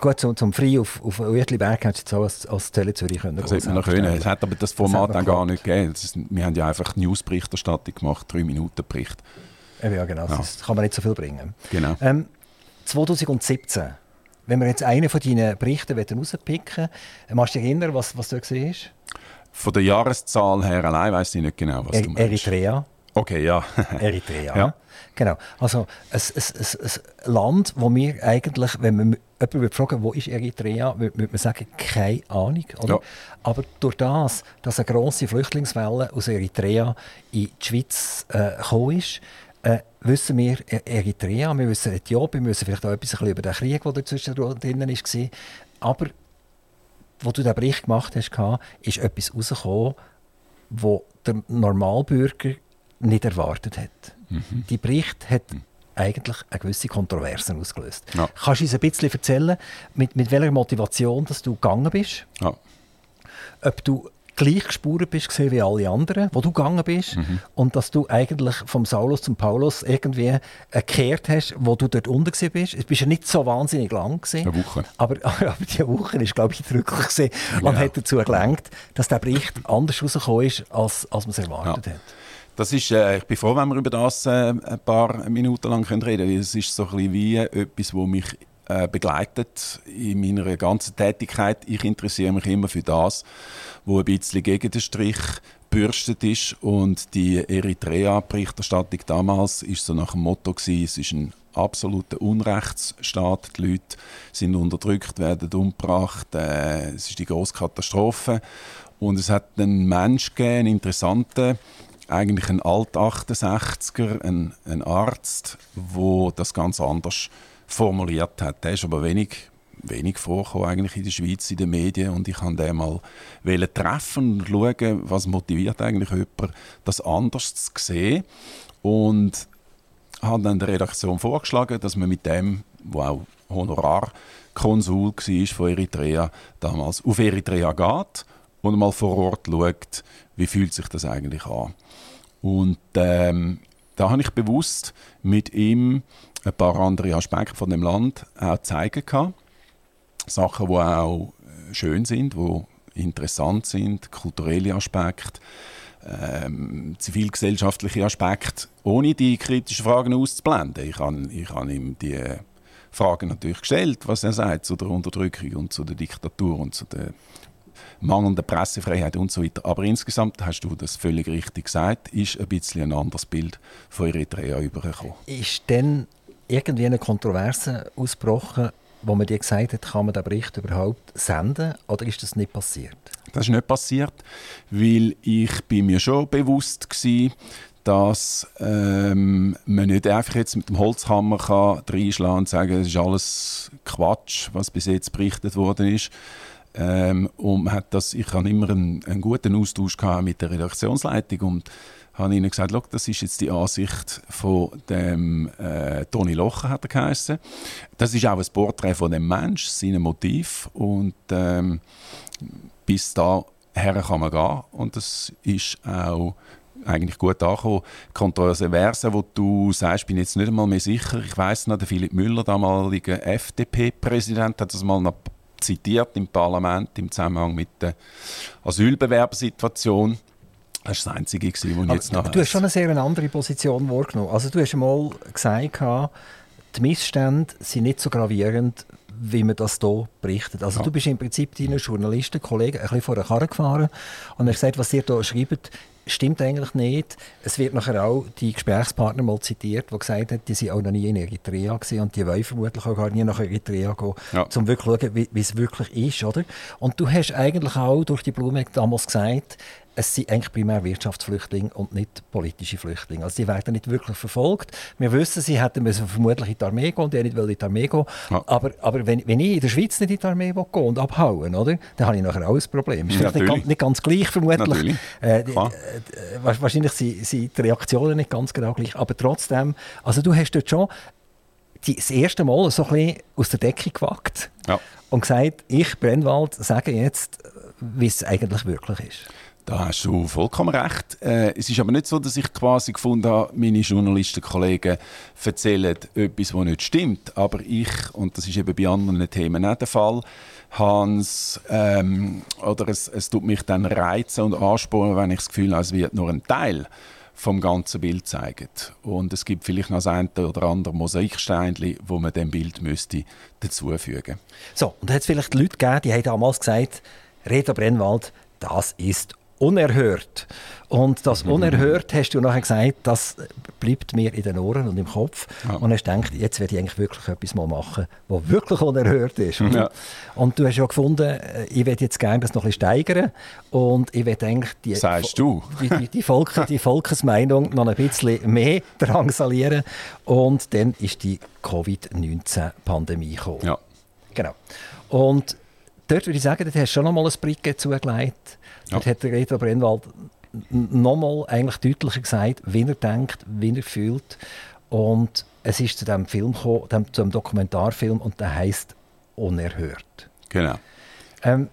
Gut, zum, zum Frei auf, auf Uetliberg hättest du jetzt auch als Tele Zürich können. Das hätte man noch können. Es hat aber das Format das dann gar nicht gegeben. Ist, wir haben ja einfach Newsberichterstattung gemacht, drei Minuten Bericht. Ja, genau. Ja. Das kann man nicht so viel bringen. Genau. Ähm, zwanzig siebzehn, wenn wir jetzt einen von deinen Berichten rauspicken wollen, machst du dich erinnern, was, was du gesehen hast? Von der Jahreszahl her allein weiss ich nicht genau, was er- du meinst. Eritrea. Okay, ja. Eritrea. Ja. Genau. Also ein, ein, ein Land, wo wir eigentlich, wenn man jemanden fragen würde, wo ist Eritrea, würde man sagen, keine Ahnung. Oder? Ja. Aber durch das, dass eine grosse Flüchtlingswelle aus Eritrea in die Schweiz äh, gekommen ist, äh, wissen wir Eritrea, wir wissen Äthiopien, wir wissen vielleicht auch etwas über den Krieg, der dazwischen drin war. Aber wo du den Bericht gemacht hast, ist etwas herausgekommen, das der Normalbürger nicht erwartet hat. Mhm. Die Bericht hat mhm. eigentlich eine gewisse Kontroversen ausgelöst. Ja. Kannst du uns ein bisschen erzählen, mit, mit welcher Motivation dass du gegangen bist? Ja. Ob du gleich gespuren bist wie alle anderen, wo du gegangen bist, mhm. und dass du eigentlich vom Saulus zum Paulus irgendwie gekehrt hast, wo du dort unten gewesen bist. Es bist ja nicht so wahnsinnig lang gewesen. Eine Woche. Aber, aber die Woche war, glaube ich, drücklich gewesen ja. und hat dazu gelenkt, dass der Bericht anders rausgekommen ist, als, als man es erwartet ja. hat. Das ist, äh, ich bin froh, wenn wir über das äh, ein paar Minuten lang reden können, weil es ist so ein bisschen wie etwas, das mich äh, begleitet in meiner ganzen Tätigkeit. Ich interessiere mich immer für das, was ein bisschen gegen den Strich gebürstet ist. Und die Eritrea-Berichterstattung damals war so nach dem Motto, gewesen, es ist ein absoluter Unrechtsstaat. Die Leute sind unterdrückt, werden umgebracht. Äh, es ist die grosse Katastrophe. Und es hat einen Menschen gegeben, einen interessanten, eigentlich ein Alt-achtundsechziger, ein, ein Arzt, der das ganz anders formuliert hat. Der ist aber wenig, wenig vorgekommen eigentlich in der Schweiz, in den Medien. Und ich wollte den mal treffen und schauen, was motiviert eigentlich jemanden, das anders zu sehen. Und habe dann der Redaktion vorgeschlagen, dass man mit dem, der auch Honorarkonsul war von Eritrea, damals auf Eritrea geht und mal vor Ort schaut, wie fühlt sich das eigentlich an. Und ähm, da habe ich bewusst mit ihm ein paar andere Aspekte von dem Land auch zeigen können. Sachen, die auch schön sind, die interessant sind, kulturelle Aspekte, ähm, zivilgesellschaftliche Aspekte, ohne die kritischen Fragen auszublenden. Ich habe, ich habe ihm die Fragen natürlich gestellt, was er sagt zu der Unterdrückung und zu der Diktatur und zu der mangelnde Pressefreiheit und so weiter. Aber insgesamt, hast du das völlig richtig gesagt, ist ein bisschen ein anderes Bild von Eritrea übergekommen. Ist dann irgendwie eine Kontroverse ausgebrochen, wo man dir gesagt hat, kann man den Bericht überhaupt senden, oder ist das nicht passiert? Das ist nicht passiert, weil ich bin mir schon bewusst war, dass ähm, man nicht einfach jetzt mit dem Holzhammer kann reinschlagen und sagen, es ist alles Quatsch, was bis jetzt berichtet worden ist. Ähm, und hat das, ich hatte immer einen, einen guten Austausch mit der Redaktionsleitung und habe ihnen gesagt, das ist jetzt die Ansicht von dem äh, Toni Locher, hat er geheissen. Das ist auch ein Porträt von dem Menschen, seinem Motiv. Und ähm, bis daher kann man gehen. Und das ist auch eigentlich gut angekommen. Kontroverse, wo du sagst, bin jetzt nicht einmal mehr sicher. Ich weiss noch, der Philipp Müller, damaliger F D P-Präsident, hat das mal noch zitiert im Parlament im Zusammenhang mit der Asylbewerbersituation. Das war das Einzige, das ich jetzt noch. Du hast schon eine sehr andere Position wahrgenommen. Also, du hast einmal gesagt, die Missstände sind nicht so gravierend, wie man das hier berichtet. Also ja. Du bist im Prinzip deinen Journalisten, Kollegen, ein bisschen vor der Karre gefahren und hast gesagt, was ihr hier schreibt, stimmt eigentlich nicht. Es wird nachher auch die Gesprächspartner mal zitiert, die gesagt haben, die sind auch noch nie in Eritrea gewesen und die wollen vermutlich auch gar nie nach Eritrea gehen, ja. um wirklich zu schauen, wie es wirklich ist. Oder? Und du hast eigentlich auch durch die Blume damals gesagt, es sind eigentlich primär Wirtschaftsflüchtlinge und nicht politische Flüchtlinge. Also die werden nicht wirklich verfolgt. Wir wissen, sie hätten vermutlich in die Armee gehen und die nicht in die Armee gehen. Ja. Aber, aber wenn, wenn ich in der Schweiz nicht in die Armee gehen und abhauen, oder? Dann habe ich nachher auch ein Problem. Das ist vielleicht nicht ganz, nicht ganz gleich vermutlich. Äh, äh, wahrscheinlich sind, sind die Reaktionen nicht ganz genau gleich. Aber trotzdem, also du hast dort schon die, das erste Mal so ein bisschen aus der Decke gewagt ja. und gesagt, ich, Brennwald, sage jetzt, wie es eigentlich wirklich ist. Da hast du vollkommen recht. Äh, es ist aber nicht so, dass ich quasi gefunden habe, meine Journalistenkollegen erzählen etwas, das nicht stimmt. Aber ich, und das ist eben bei anderen Themen auch der Fall, Hans, ähm, oder es, es tut mich dann reizen und anspornen, wenn ich das Gefühl habe, es wird nur ein Teil vom ganzen Bild zeigen. Und es gibt vielleicht noch das eine oder andere Mosaiksteinchen, wo man dem Bild müsste dazufügen. So, und hat es vielleicht Leute gegeben, die haben damals gesagt, Reto Brennwald, das ist unerhört. Und das unerhört, hast du nachher gesagt, das bleibt mir in den Ohren und im Kopf. Ja. Und hast gedacht, jetzt werde ich eigentlich wirklich etwas mal machen, was wirklich unerhört ist. Ja. Und du hast ja gefunden, ich werde jetzt gerne das noch ein bisschen steigern. Und ich werde eigentlich die, sagst du? die, die, die, Volk, die Volkesmeinung noch ein bisschen mehr drangsalieren. Und dann ist die Covid neunzehn Pandemie gekommen. Ja. Genau. Und dort würde ich sagen, dort hast du schon noch mal ein Briquet zugelegt. Ja. Dort hat Reto Brennwald noch mal eigentlich deutlicher gesagt, wie er denkt, wie er fühlt. Und es ist zu diesem Film gekommen, dem, zu einem Dokumentarfilm, und der heisst «Unerhört». Genau. Ähm,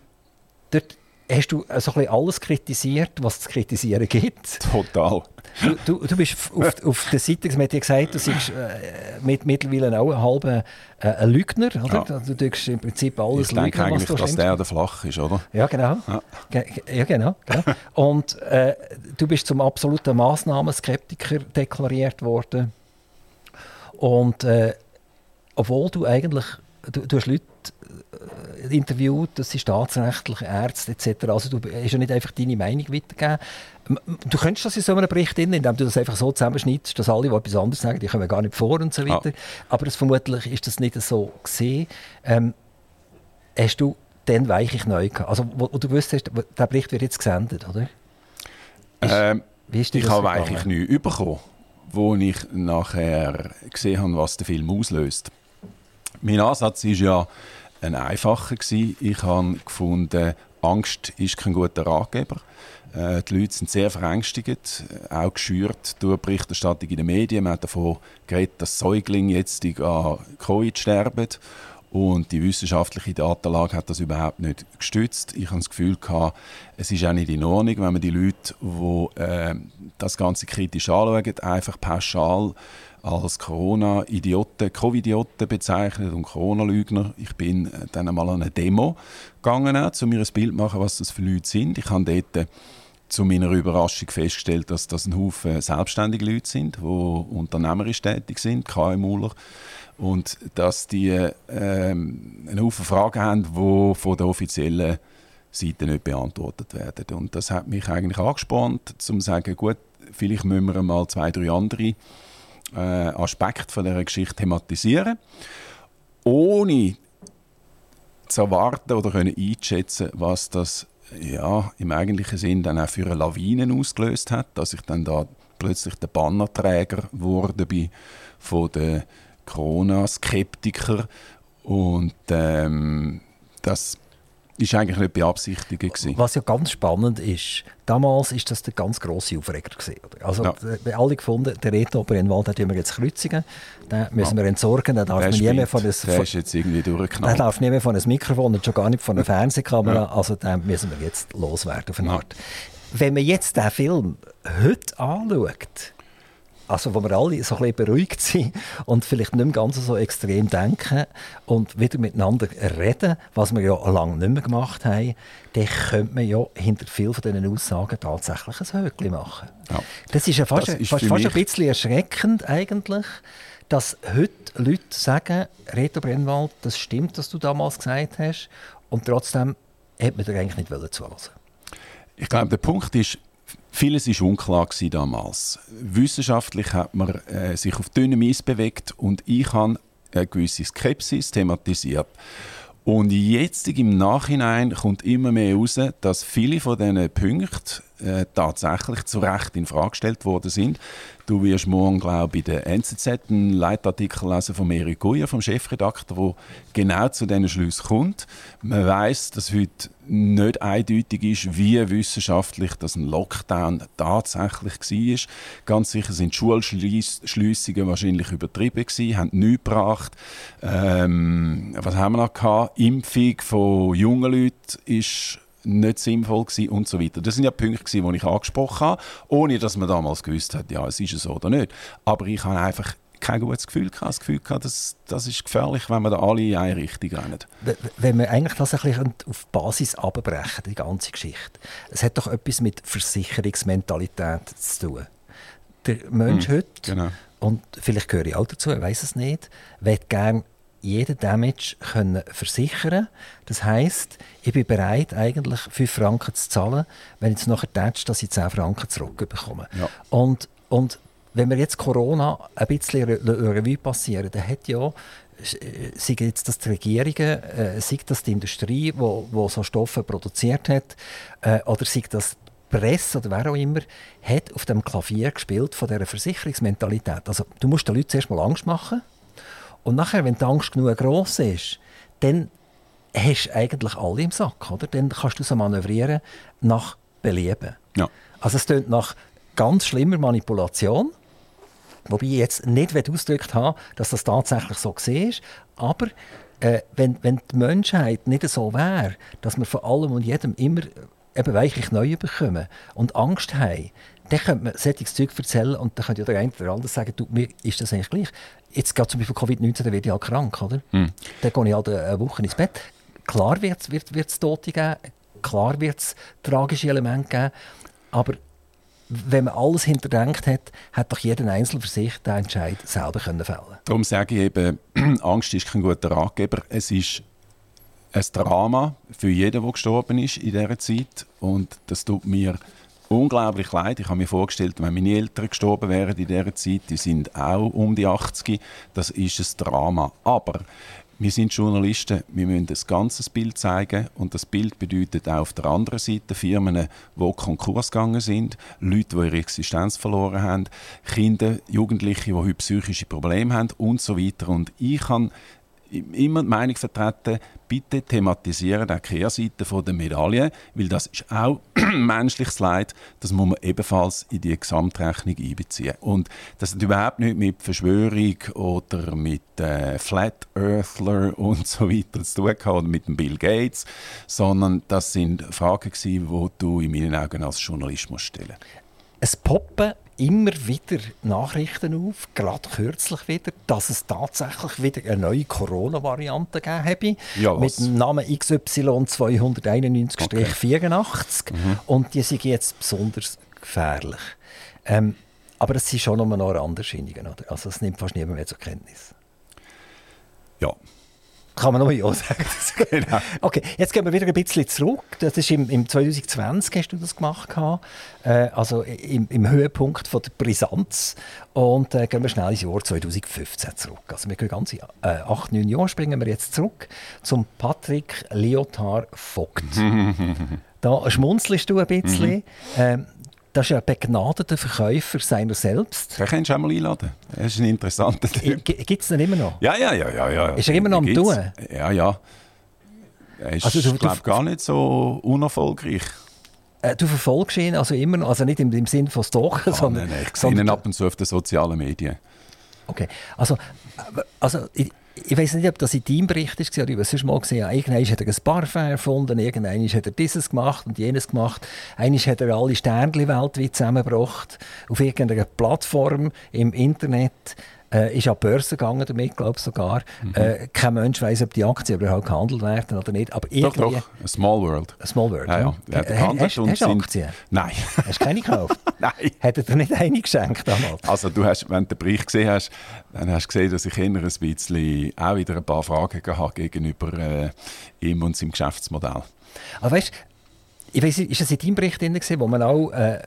dort hast du so ein bisschen alles kritisiert, was es zu kritisieren gibt. Total. Du, du, du bist auf, auf der Seite, man hat ja gesagt, du bist äh, mit, mittlerweile auch ein halber äh, ein Lügner. Oder? Ja. Du tust im Prinzip alles lügen. Ich denke lügen, eigentlich, was du dass der, der flach ist, oder? Ja, genau. Ja, Ge- ja genau. genau. Und äh, du bist zum absoluten Massnahmenskeptiker deklariert worden. Und äh, obwohl du eigentlich, du, du hast Leute äh, interviewt, das sind staatsrechtliche Ärzte et cetera. Also du hast ja nicht einfach deine Meinung weitergegeben. Du könntest das in so einem Bericht in, indem du das einfach so zusammenschneidest, dass alle, die etwas anderes sagen, die kommen gar nicht vor und so weiter. Ja. Aber das, vermutlich ist das nicht so gesehen. Ähm, hast du dann weichlich neu gehabt? Also, wo, wo du wusstest, der Bericht wird jetzt gesendet, oder? Ist, ähm, wie ist ich habe weichlich neu bekommen, wo ich nachher gesehen habe, was der Film auslöst. Mein Ansatz war ja ein einfacher. Ich habe gefunden, Angst ist kein guter Ratgeber. Die Leute sind sehr verängstigt, auch geschürt durch die Berichterstattung in den Medien. Man hat davon geredet, dass Säuglinge jetzt an Covid sterben. Und die wissenschaftliche Datenlage hat das überhaupt nicht gestützt. Ich hatte das Gefühl, es ist auch nicht in Ordnung, wenn man die Leute, die äh, das Ganze kritisch anschauen, einfach pauschal als Corona-Idioten, Covid-Idioten bezeichnet und Corona-Lügner. Ich bin dann einmal an eine Demo gegangen, um mir ein Bild zu machen, was das für Leute sind. Ich habe dort zu meiner Überraschung festgestellt, dass das ein Haufen selbstständige Leute sind, die unternehmerisch tätig sind, KMUler. Und dass die ähm, einen Haufen Fragen haben, die von der offiziellen Seite nicht beantwortet werden. Und das hat mich eigentlich angespornt, um zu sagen, gut, vielleicht müssen wir mal zwei, drei andere äh, Aspekte von dieser Geschichte thematisieren, ohne zu erwarten oder können einschätzen, was das ja, im eigentlichen Sinn dann auch für eine Lawine ausgelöst hat, dass ich dann da plötzlich der Bannerträger wurde bin von den Corona-Skeptiker. Und ähm, das war eigentlich nicht beabsichtigt gewesen. Was ja ganz spannend ist, damals war das der ganz grosse Aufreger gewesen, oder? Also ja. Wir haben alle gefunden, der Reto Brennwald, den müssen wir jetzt kreuzigen, den müssen ja. wir entsorgen, den darf man nie mehr von einem, von, ist jetzt irgendwie durchgeknallt. Den darf nicht mehr von einem Mikrofon und schon gar nicht von einer Fernsehkamera, ja. Also den müssen wir jetzt loswerden auf eine ja. Art. Wenn man jetzt diesen Film heute anschaut, also wo wir alle so ein bisschen beruhigt sind und vielleicht nicht mehr ganz so extrem denken und wieder miteinander reden, was wir ja lange nicht mehr gemacht haben, dann könnte man ja hinter vielen von diesen Aussagen tatsächlich ein Höckchen machen. Ja. Das ist ja fast, das ist fast, fast ein bisschen erschreckend eigentlich, dass heute Leute sagen, Reto Brennwald, das stimmt, was du damals gesagt hast, und trotzdem hätte man dir eigentlich nicht wollen zuhören. Ich glaube, der Punkt ist, vieles war unklar damals. Wissenschaftlich hat man äh, sich auf dünnem Eis bewegt und ich habe eine gewisse Skepsis thematisiert. Und jetzt im Nachhinein kommt immer mehr raus, dass viele von diesen Punkten äh, tatsächlich zu Recht infrage gestellt worden sind. Du wirst morgen, glaube ich, in der N Z Z einen Leitartikel lesen von Eric Guyer, vom Chefredakteur, der genau zu diesen Schlüssen kommt. Man weiss, dass heute nicht eindeutig ist, wie wissenschaftlich das ein Lockdown tatsächlich war. Ganz sicher sind Schulschliessungen wahrscheinlich übertrieben gewesen, haben nichts gebracht. Ähm, was haben wir noch gehabt? Impfung von jungen Leuten ist nicht sinnvoll gewesen und so weiter. Das sind ja Punkte gewesen, die ich angesprochen habe, ohne dass man damals gewusst hat, ja, es ist so oder nicht. Aber ich habe einfach kein gutes Gefühl gehabt. Das Gefühl gehabt, das, das ist gefährlich, wenn wir da alle in eine Richtung rennen. Wenn wir eigentlich das ein bisschen auf die Basis abbrechen, die ganze Geschichte. Es hat doch etwas mit Versicherungsmentalität zu tun. Der Mensch hm, heute, genau. Und vielleicht gehöre ich auch dazu, ich weiss es nicht, möchte gerne jeden Damage können versichern. Das heisst, ich bin bereit, eigentlich fünf Franken zu zahlen, wenn ich es nachher tätsche, dass ich zehn Franken zurückbekomme. Ja. Und, und wenn wir jetzt Corona ein bisschen Revue passieren, dann hat ja, sei jetzt das die Regierungen, äh, sei das die Industrie, die so Stoffe produziert hat, äh, oder sei das Presse oder wer auch immer, hat auf dem Klavier gespielt von dieser Versicherungsmentalität. Also du musst den Leuten zuerst mal Angst machen. Und nachher, wenn die Angst genug gross ist, dann hast du eigentlich alle im Sack, oder? Dann kannst du so manövrieren nach Belieben. Ja. Also es tönt nach ganz schlimmer Manipulation, wobei ich jetzt nicht ausgedrückt habe, dass das tatsächlich so war. Aber äh, wenn, wenn die Menschheit nicht so wäre, dass man von allem und jedem immer eben weichlich neu bekommen und Angst haben, dann könnte man solches Zeug erzählen und dann könnte ja der eine oder andere sagen, du, mir ist das eigentlich gleich. Jetzt geht zum Beispiel Covid neunzehn, dann werde ich halt krank, oder? Hm. Dann gehe ich halt eine Woche ins Bett. Klar wird es wird, Tote geben, klar wird es tragische Elemente geben, aber wenn man alles hinterdenkt hat, hat doch jeder Einzelne für sich den Entscheid selber fällen können. Darum sage ich eben, Angst ist kein guter Ratgeber. Es ist ein Drama für jeden, der gestorben ist in dieser Zeit. Und das tut mir unglaublich leid. Ich habe mir vorgestellt, wenn meine Eltern gestorben wären in dieser Zeit, die sind auch um die achtzig. Das ist ein Drama. Aber wir sind Journalisten, wir müssen das ganze Bild zeigen. Und das Bild bedeutet auch auf der anderen Seite Firmen, die Konkurs gegangen sind, Leute, die ihre Existenz verloren haben, Kinder, Jugendliche, die heute psychische Probleme haben und so weiter. Und ich habe immer die Meinung vertreten, bitte thematisieren die Kehrseite der Medaille, weil das ist auch menschliches Leid, das muss man ebenfalls in die Gesamtrechnung einbeziehen. Und das hat überhaupt nichts mit Verschwörung oder mit äh, Flat Earthler und so weiter zu tun gehabt, oder mit dem Bill Gates, sondern das sind Fragen gewesen, die du in meinen Augen als Journalist musst stellen. Es poppen immer wieder Nachrichten auf, gerade kürzlich wieder, dass es tatsächlich wieder eine neue Corona-Variante gegeben habe, ja, mit dem Namen X Y zwei neun eins dash vierundachtzig. Mhm. Und die sind jetzt besonders gefährlich. Ähm, aber es sind schon noch eine Randerscheinungen, oder? Also es nimmt fast niemand mehr zur Kenntnis. Ja. Kann man noch ja sagen. Genau. Okay, jetzt gehen wir wieder ein bisschen zurück. Das ist im, im zwanzig zwanzig hast du das gemacht, äh, also im, im Höhepunkt von der Brisanz. Und äh, gehen wir schnell ins Jahr zwanzig fünfzehn zurück. Also wir gehen ganze äh, acht, neun Jahre, springen wir jetzt zurück zum Patrick Lyotard Vogt. Da schmunzelst du ein bisschen. ähm, Das ist ein begnadeter Verkäufer seiner selbst. Den kannst du auch mal einladen. Er ist ein interessanter Typ. G- Gibt es den immer noch? Ja, ja, ja, ja, ja. Ist er immer noch am Tun? Ja, ja. Er ist, also, glaube ich, gar nicht so unerfolgreich. Äh, du verfolgst ihn also immer noch, also nicht im, im Sinn von Stalken, ah, sondern... Nein, nein, ich sehe ihn ab und zu auf den sozialen Medien. Okay, also... also ich, Ich weiss nicht, ob das in deinem Bericht war, oder ich habe sonst mal gesehen, irgendwann hat er ein Parfum erfunden, irgendwann hat er dieses gemacht und jenes gemacht, einmal hat er alle Sternchen weltweit zusammengebracht, auf irgendeiner Plattform im Internet, äh, ist an die Börse gegangen damit, glaube ich sogar. Mhm. Äh, kein Mensch weiss, ob die Aktien überhaupt gehandelt werden oder nicht. Aber doch, doch, a small world. A small world, ja. ja. ja. ja ha, hast du Aktien? Nein. Hast du keine gekauft? Nein. Hat er dir nicht eine geschenkt damals? Also du hast, wenn du den Bericht gesehen hast, dann hast du gesehen, dass ich immer ein bisschen auch wieder ein paar Fragen gehabt gegenüber äh, ihm und seinem Geschäftsmodell. Aber weißt du, ist das in deinem Bericht drin gewesen, wo man auch... Äh,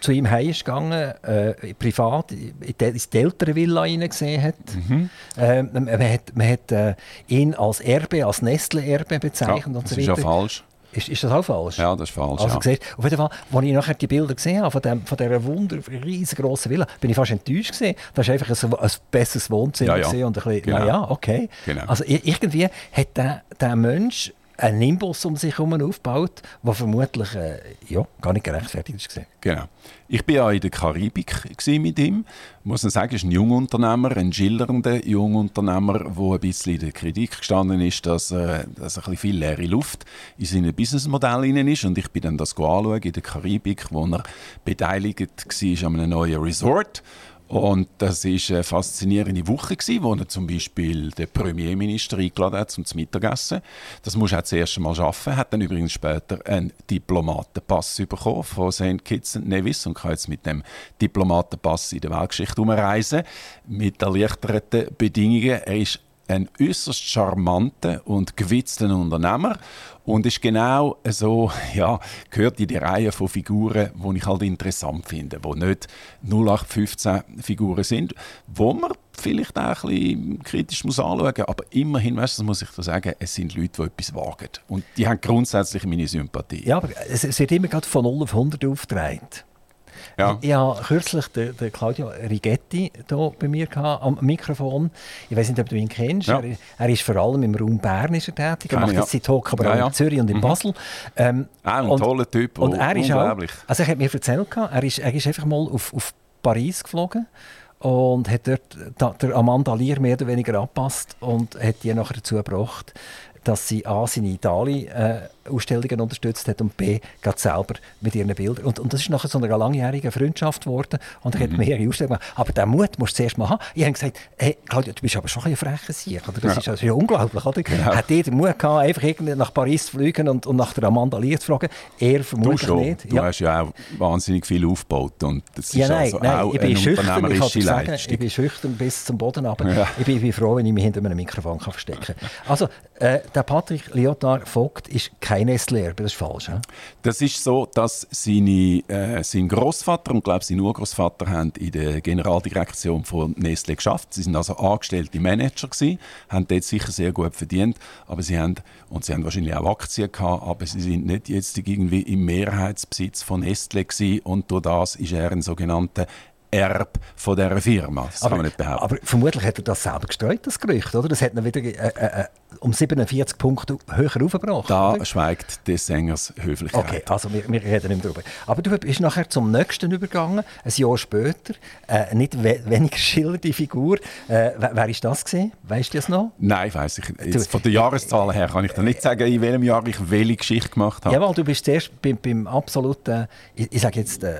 zu ihm heim ist gegangen, äh, privat, in die Elternvilla reingesehen hat. Mhm. Ähm, man hat, man hat äh, ihn als Erbe, als Nestle-Erbe bezeichnet. Ja, und das so ist weiter. Ja falsch. Ist, ist das auch falsch? Ja, das ist falsch. Also, ja. Siehst, auf jeden Fall, als ich nachher die Bilder gesehen habe von, dem, von dieser wunder riesengroßen Villa, bin ich fast enttäuscht gewesen. Das war einfach ein, ein besseres Wohnzimmer. Ja, ja. Und ein bisschen, genau. Na ja, okay. Genau. Also irgendwie hat der, der Mensch einen Nimbus um sich herum aufgebaut, der vermutlich äh, ja, gar nicht gerechtfertigt war. Genau. Ich war ja in der Karibik mit ihm. Ich muss sagen, er ist ein Jungunternehmer, ein schillernder Jungunternehmer, der ein bisschen in der Kritik gestanden ist, dass, äh, dass ein bisschen viel leere Luft in seinem Businessmodell ist. Und ich bin dann das anschauen in der Karibik, wo er beteiligt war an einem neuen Resort. Und das war eine faszinierende Woche, wo er zum Beispiel den Premierminister eingeladen hat zum Mittagessen. Das musste er das erste Mal arbeiten. Er hat dann übrigens später einen Diplomatenpass bekommen von Saint Kitts und Nevis und kann jetzt mit dem Diplomatenpass in der Weltgeschichte umreisen. Mit erleichterten Bedingungen. Er ist ein äußerst charmanter und gewitzter Unternehmer. Und ist genau so, ja, gehört in die Reihe von Figuren, die ich halt interessant finde, die nicht null acht fünfzehn Figuren sind, wo man vielleicht auch ein bisschen kritisch muss anschauen muss. Aber immerhin, weißt du, muss ich sagen, es sind Leute, die etwas wagen. Und die haben grundsätzlich meine Sympathie. Ja, aber es wird immer gerade von null auf hundert aufgedreht. Ja. Ich hatte kürzlich den, den Claudio Righetti hier bei mir am Mikrofon. Ich weiß nicht, ob du ihn kennst. Ja. Er, er ist vor allem im Raum Bern ist er tätig. Er macht ja. das seit Hock, aber ja, ja. auch in Zürich und in mhm. Basel. Ähm, ah, ein und, toller Typ. Und er ist auch, also ich habe mir erzählt, er ist, er ist einfach mal auf, auf Paris geflogen und hat dort da, der Amanda Lear mehr oder weniger angepasst und hat die nachher dazu gebracht, dass sie an seine Italien... Äh, Ausstellungen unterstützt hat und B gerade selber mit ihren Bildern. Und, und das ist nachher so einer langjährigen Freundschaft geworden und er hat mehrere Ausstellungen gemacht. Aber den Mut musst du zuerst mal haben. Ich habe gesagt, hey Claudia, du bist aber schon ein frecher Sieg. Das ist, das ist ja unglaublich, oder? Ja. Hat jeder den Mut gehabt, einfach irgendwie nach Paris zu fliegen und, und nach der Amanda Lear zu fragen? Er vermutlich du nicht. Du ja. hast ja auch wahnsinnig viel aufgebaut und das ist ja, nein, also nein, auch ich bin eine unternehmerische ich sagen, Leistung. Ich bin schüchtern bis zum Boden runter. Ja. Ich, ich bin froh, wenn ich mich hinter einem Mikrofon kann verstecken kann. Also, äh, der Patrick Lyotard Vogt ist kein Nestle-Erbe, das ist falsch. He? Das ist so, dass seine, äh, sein Grossvater und glaube sein Urgroßvater haben in der Generaldirektion von Nestle geschafft. Sie sind also angestellte Manager gewesen, haben dort sicher sehr gut verdient, aber sie haben, und sie haben wahrscheinlich auch Aktien gehabt, aber sie sind nicht jetzt irgendwie im Mehrheitsbesitz von Nestle gewesen und durch das ist er ein sogenannter Erbe von dieser Firma. Das aber, kann man nicht behaupten. Aber vermutlich hat er das selber gestreut, das Gerücht, oder? Das hat ihn wieder äh, äh, um siebenundvierzig Punkte höher aufgebracht. Da oder? Schweigt des Sängers Höflichkeit. Okay, also wir, wir reden nicht mehr darüber. Aber du bist nachher zum nächsten übergegangen, ein Jahr später. Äh, nicht we- weniger schildernde Figur. Äh, wer war das gewesen? Weißt du das noch? Nein, weiss ich jetzt, von der Jahreszahl her kann ich dir nicht sagen, in welchem Jahr ich welche Geschichte gemacht habe. Jawohl, du bist zuerst beim, beim absoluten, ich, ich sage jetzt, äh,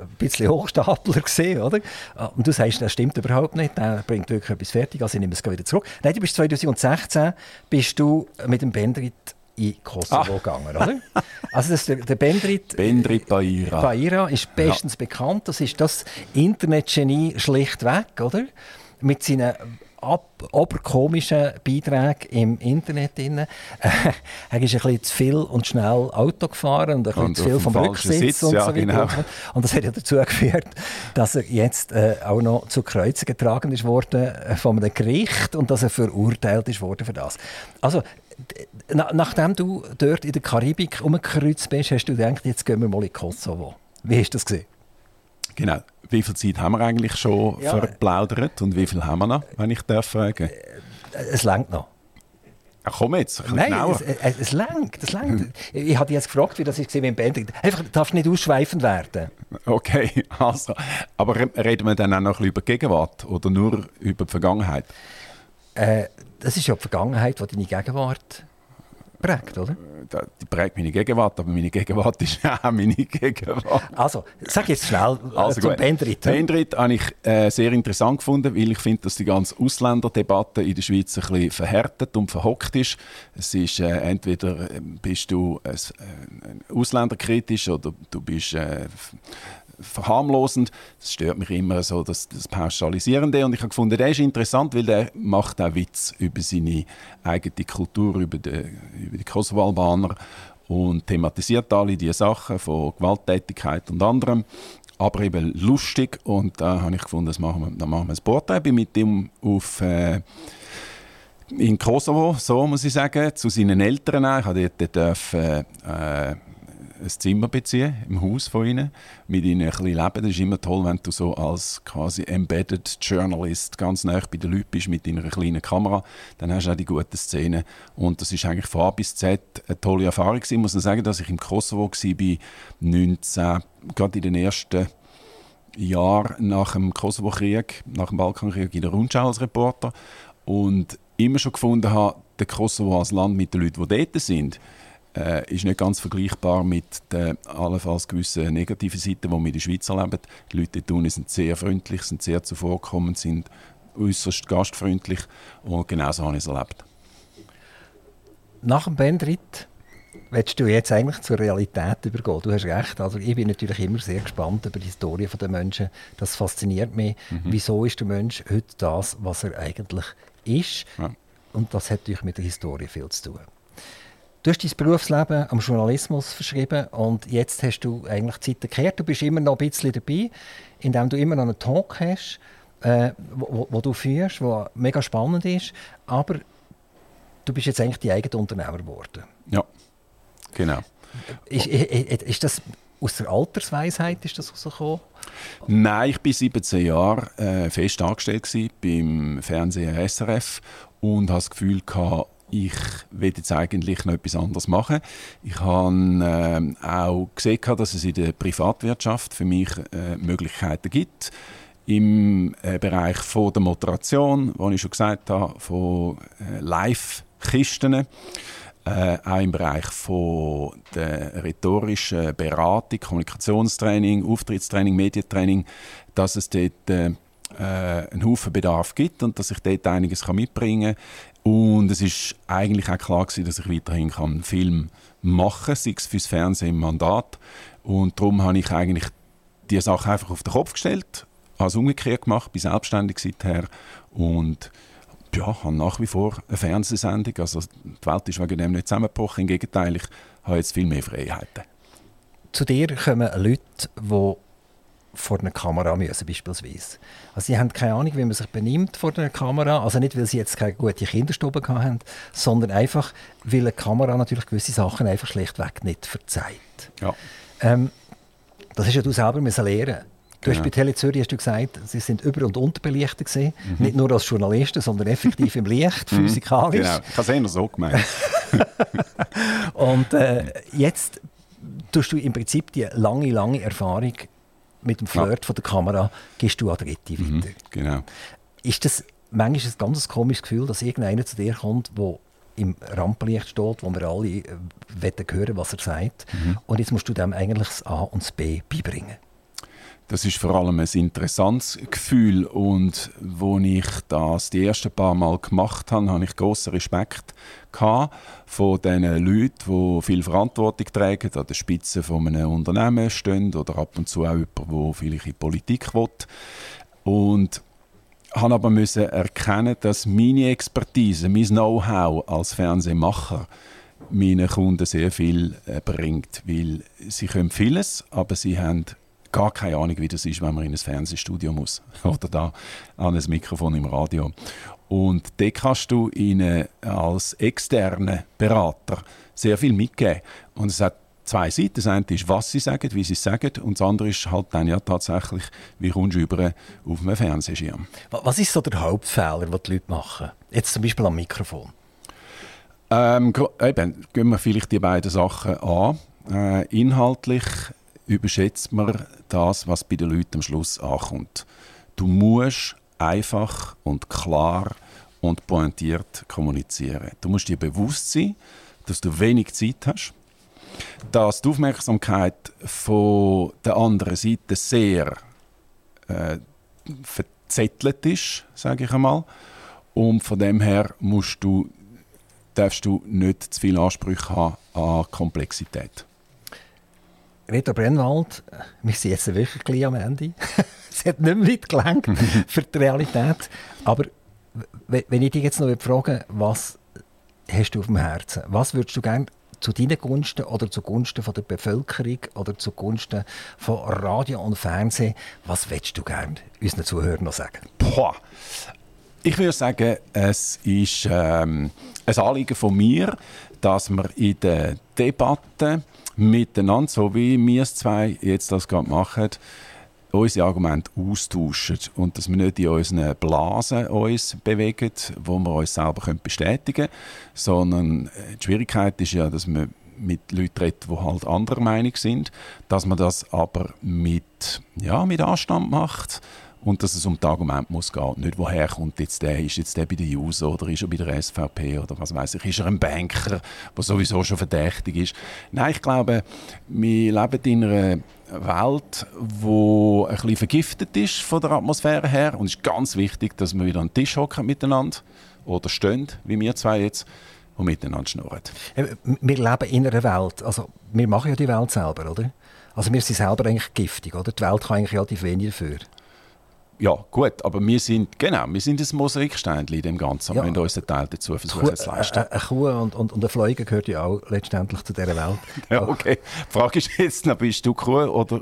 ein bisschen Hochstapler gesehen. Oder? Und du sagst, das stimmt überhaupt nicht, der bringt wirklich etwas fertig, also ich nehme es wieder zurück. Nein, du bist zwanzig sechzehn bist du mit dem Pendrit in Kosovo Ach. gegangen, oder? Also das, der, der Pendrit Pendrit Paiera. Paiera ist bestens ja. bekannt, das ist das Internetgenie schlichtweg, oder? Mit seinen Ab, oberkomischen Beiträgen im Internet. Äh, er ist ein bisschen zu viel und schnell Auto gefahren und ein bisschen und zu viel vom Rücksitz Sitz, und ja, so weiter. Genau. Und das hat ja dazu geführt, dass er jetzt äh, auch noch zu Kreuzen getragen ist worden äh, von einem Gericht und dass er verurteilt ist worden für das. Also, na, nachdem du dort in der Karibik umgekreuzt bist, hast du gedacht, jetzt gehen wir mal in Kosovo. Wie hast du das gesehen? Genau. Wie viel Zeit haben wir eigentlich schon ja. verplaudert und wie viel haben wir noch, wenn ich darf fragen? Es reicht noch. Ach komm jetzt, ein Nein, genauer. es reicht, es reicht. Ich hatte jetzt gefragt, wie das war mit dem Band. Einfach, du darfst nicht ausschweifend werden. Okay, also. Aber reden wir dann auch noch ein bisschen über die Gegenwart oder nur über die Vergangenheit? Äh, das ist ja die Vergangenheit, die deine Gegenwart prägt, oder? Die prägt meine Gegenwart, aber meine Gegenwart ist auch meine Gegenwart. Also, sag jetzt schnell also zum Pendrit. Pendrit habe ich äh, sehr interessant gefunden, weil ich finde, dass die ganze Ausländerdebatte in der Schweiz ein bisschen verhärtet und verhockt ist. Es ist äh, entweder äh, bist du äh, ausländerkritisch oder du bist äh, verharmlosend. Das stört mich immer so, das, das Pauschalisierende. Und ich habe gefunden, der ist interessant, weil der macht auch Witz über seine eigene Kultur, über die, über die Kosovo-Albaner und thematisiert alle diese Sachen von Gewalttätigkeit und anderem. Aber eben lustig. Und da äh, habe ich gefunden, das machen wir, da machen wir ein Porträt mit ihm auf äh, in Kosovo, so muss ich sagen, zu seinen Eltern. Ich habe dort dürfen, äh, ein Zimmer beziehen, im Haus von ihnen, mit ihnen ein bisschen leben. Das ist immer toll, wenn du so als quasi Embedded Journalist ganz nah bei den Leuten bist, mit deiner kleinen Kamera. Dann hast du auch die guten Szenen. Und das ist eigentlich von A bis Z eine tolle Erfahrung. Ich muss sagen, dass ich im Kosovo war, neunzehn gerade in den ersten Jahren nach dem Kosovo-Krieg, nach dem Balkankrieg, in der Rundschau als Reporter. Und immer schon gefunden habe, den Kosovo als Land mit den Leuten, die dort sind, Äh, ist nicht ganz vergleichbar mit den allenfalls gewissen negativen Seiten, die wir in der Schweiz erleben. Die Leute dort sind sehr freundlich, sind sehr zuvorkommend, sind äußerst gastfreundlich und genau so habe ich es erlebt. Nach dem Pendrit willst du jetzt eigentlich zur Realität übergehen. Du hast recht, also ich bin natürlich immer sehr gespannt über die Historie der Menschen. Das fasziniert mich. Mhm. Wieso ist der Mensch heute das, was er eigentlich ist? Ja. Und das hat natürlich mit der Historie viel zu tun. Du hast dein Berufsleben am Journalismus verschrieben und jetzt hast du eigentlich die Zeit gekehrt. Du bist immer noch ein bisschen dabei, indem du immer noch einen Talk hast, äh, wo, wo du führst, der mega spannend ist. Aber du bist jetzt eigentlich dein eigener Unternehmer geworden. Ja, genau. Ist, ist, ist das aus der Altersweisheit ist das rausgekommen? Nein, ich war siebzehn Jahre äh, fest angestellt gewesen, beim Fernsehen S R F und hatte das Gefühl gehabt, ich will jetzt eigentlich noch etwas anderes machen. Ich habe äh, auch gesehen, dass es in der Privatwirtschaft für mich äh, Möglichkeiten gibt. Im äh, Bereich von der Moderation, wie ich schon gesagt habe, von äh, Live-Kisten. äh, auch im Bereich von der rhetorischen Beratung, Kommunikationstraining, Auftrittstraining, Medientraining, dass es dort äh, einen Haufen Bedarf gibt und dass ich dort einiges mitbringen kann. Und es ist eigentlich auch klar gewesen, dass ich weiterhin einen Film machen kann, sei es fürs Fernsehen im Mandat. Und darum habe ich eigentlich die Sache einfach auf den Kopf gestellt, habe es umgekehrt gemacht, bin selbstständig seither und ja, habe nach wie vor eine Fernsehsendung. Also die Welt ist wegen dem nicht zusammengebrochen, im Gegenteil, ich habe jetzt viel mehr Freiheiten. Zu dir kommen Leute, die vor einer Kamera müssen, beispielsweise. Also sie haben keine Ahnung, wie man sich benimmt vor einer Kamera. Also nicht, weil sie jetzt keine gute Kinderstube hatten, sondern einfach, weil eine Kamera natürlich gewisse Sachen einfach schlichtweg nicht verzeiht. Ja. Ähm, das ist ja du selber müssen lernen. Du hast ja. Bei Tele Zürich hast du gesagt, sie sind über- und unterbelichtet gewesen. Mhm. Nicht nur als Journalisten, sondern effektiv im Licht, physikalisch. Genau, ich habe es eher so gemeint. Und äh, jetzt tust du im Prinzip die lange, lange Erfahrung mit dem Flirt ja. von der Kamera gibst du an Dritte weiter. Mhm, genau. Ist das manchmal ein ganz komisches Gefühl, dass irgendeiner zu dir kommt, der im Rampenlicht steht, wo wir alle äh, wollen hören, was er sagt. Mhm. Und jetzt musst du dem eigentlich das A und das B beibringen. Das ist vor allem ein interessantes Gefühl. Und als ich das die ersten paar Mal gemacht habe, hatte ich grossen Respekt von den Leuten, die viel Verantwortung tragen, an der Spitze eines Unternehmens stehen oder ab und zu auch jemand, der vielleicht in die Politik will. Und ich musste aber erkennen, dass meine Expertise, mein Know-how als Fernsehmacher meinen Kunden sehr viel bringt. Weil sie können vieles, aber sie haben gar keine Ahnung, wie das ist, wenn man in ein Fernsehstudio muss oder da an ein Mikrofon im Radio. Und da kannst du ihnen als externen Berater sehr viel mitgeben. Und es hat zwei Seiten. Das eine ist, was sie sagen, wie sie es sagen. Und das andere ist halt dann ja tatsächlich, wie kommst du über auf einem Fernsehschirm. Was ist so der Hauptfehler, den die Leute machen? Jetzt zum Beispiel am Mikrofon. Ähm, eben, gehen wir vielleicht die beiden Sachen an. Äh, inhaltlich überschätzt man das, was bei den Leuten am Schluss ankommt. Du musst einfach und klar und pointiert kommunizieren. Du musst dir bewusst sein, dass du wenig Zeit hast, dass die Aufmerksamkeit von der anderen Seite sehr äh, verzettelt ist, sage ich einmal. Und von dem her musst du, darfst du nicht zu viele Ansprüche haben an Komplexität. Reto Brennwald, wir sind jetzt wirklich am Ende. Es hat nicht mehr weit gelangt für die Realität. Aber wenn ich dich jetzt noch frage, was hast du auf dem Herzen? Was würdest du gerne zu deinen Gunsten oder zugunsten von der Bevölkerung oder zugunsten von Radio und Fernsehen, was willst du gerne unseren Zuhörern noch sagen? Boah. Ich würde sagen, es ist ähm, ein Anliegen von mir, dass wir in der Debatte miteinander, so wie wir es zwei jetzt das gerade machen, unsere Argumente austauschen und dass wir nicht in unseren Blasen uns bewegen, wo wir uns selber bestätigen können, sondern die Schwierigkeit ist ja, dass wir mit Leuten reden, die halt anderer Meinung sind, dass man das aber mit, ja, mit Anstand macht. Und dass es um das Argument muss gehen. Nicht, woher kommt jetzt der? Ist jetzt der bei der JUSO oder ist er bei der S V P oder was weiß ich? Ist er ein Banker, der sowieso schon verdächtig ist? Nein, ich glaube, wir leben in einer Welt, die ein bisschen vergiftet ist von der Atmosphäre her. Und es ist ganz wichtig, dass wir wieder an den Tisch hocken miteinander oder stehen, wie wir zwei jetzt, und miteinander schnurren. Wir leben in einer Welt. Also, wir machen ja die Welt selber, oder? Also, wir sind selber eigentlich giftig, oder? Die Welt kann eigentlich relativ wenig dafür. Ja, gut, aber wir sind, genau, wir sind ein Mosaiksteinchen in dem Ganzen. Ja. Wir müssen unseren Teil dazu versuchen zu leisten. Eine Kuh und, und, und eine Fliege gehört ja auch letztendlich zu dieser Welt. Ja, okay. Die Frage ist jetzt noch, bist du Kuh oder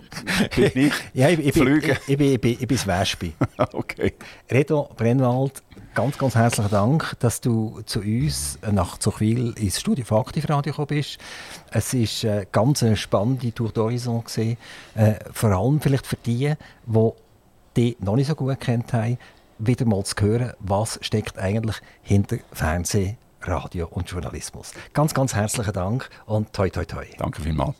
bin ich? Ja, ich, ich, Fliege? Ich, ich, ich, ich, ich, ich bin das Wespe. Okay. Reto Brennwald, ganz, ganz herzlichen Dank, dass du zu uns nach Zuchwil ins Studio von Aktiv Radio gekommen bist. Es war eine ganz spannende Tour d'Horizon gewesen. Äh, vor allem vielleicht für die, die die noch nicht so gut kennt haben, wieder mal zu hören, was steckt eigentlich hinter Fernsehen, Radio und Journalismus. Ganz, ganz herzlichen Dank und toi, toi, toi. Danke vielmals.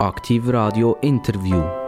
Aktiv Radio Interview.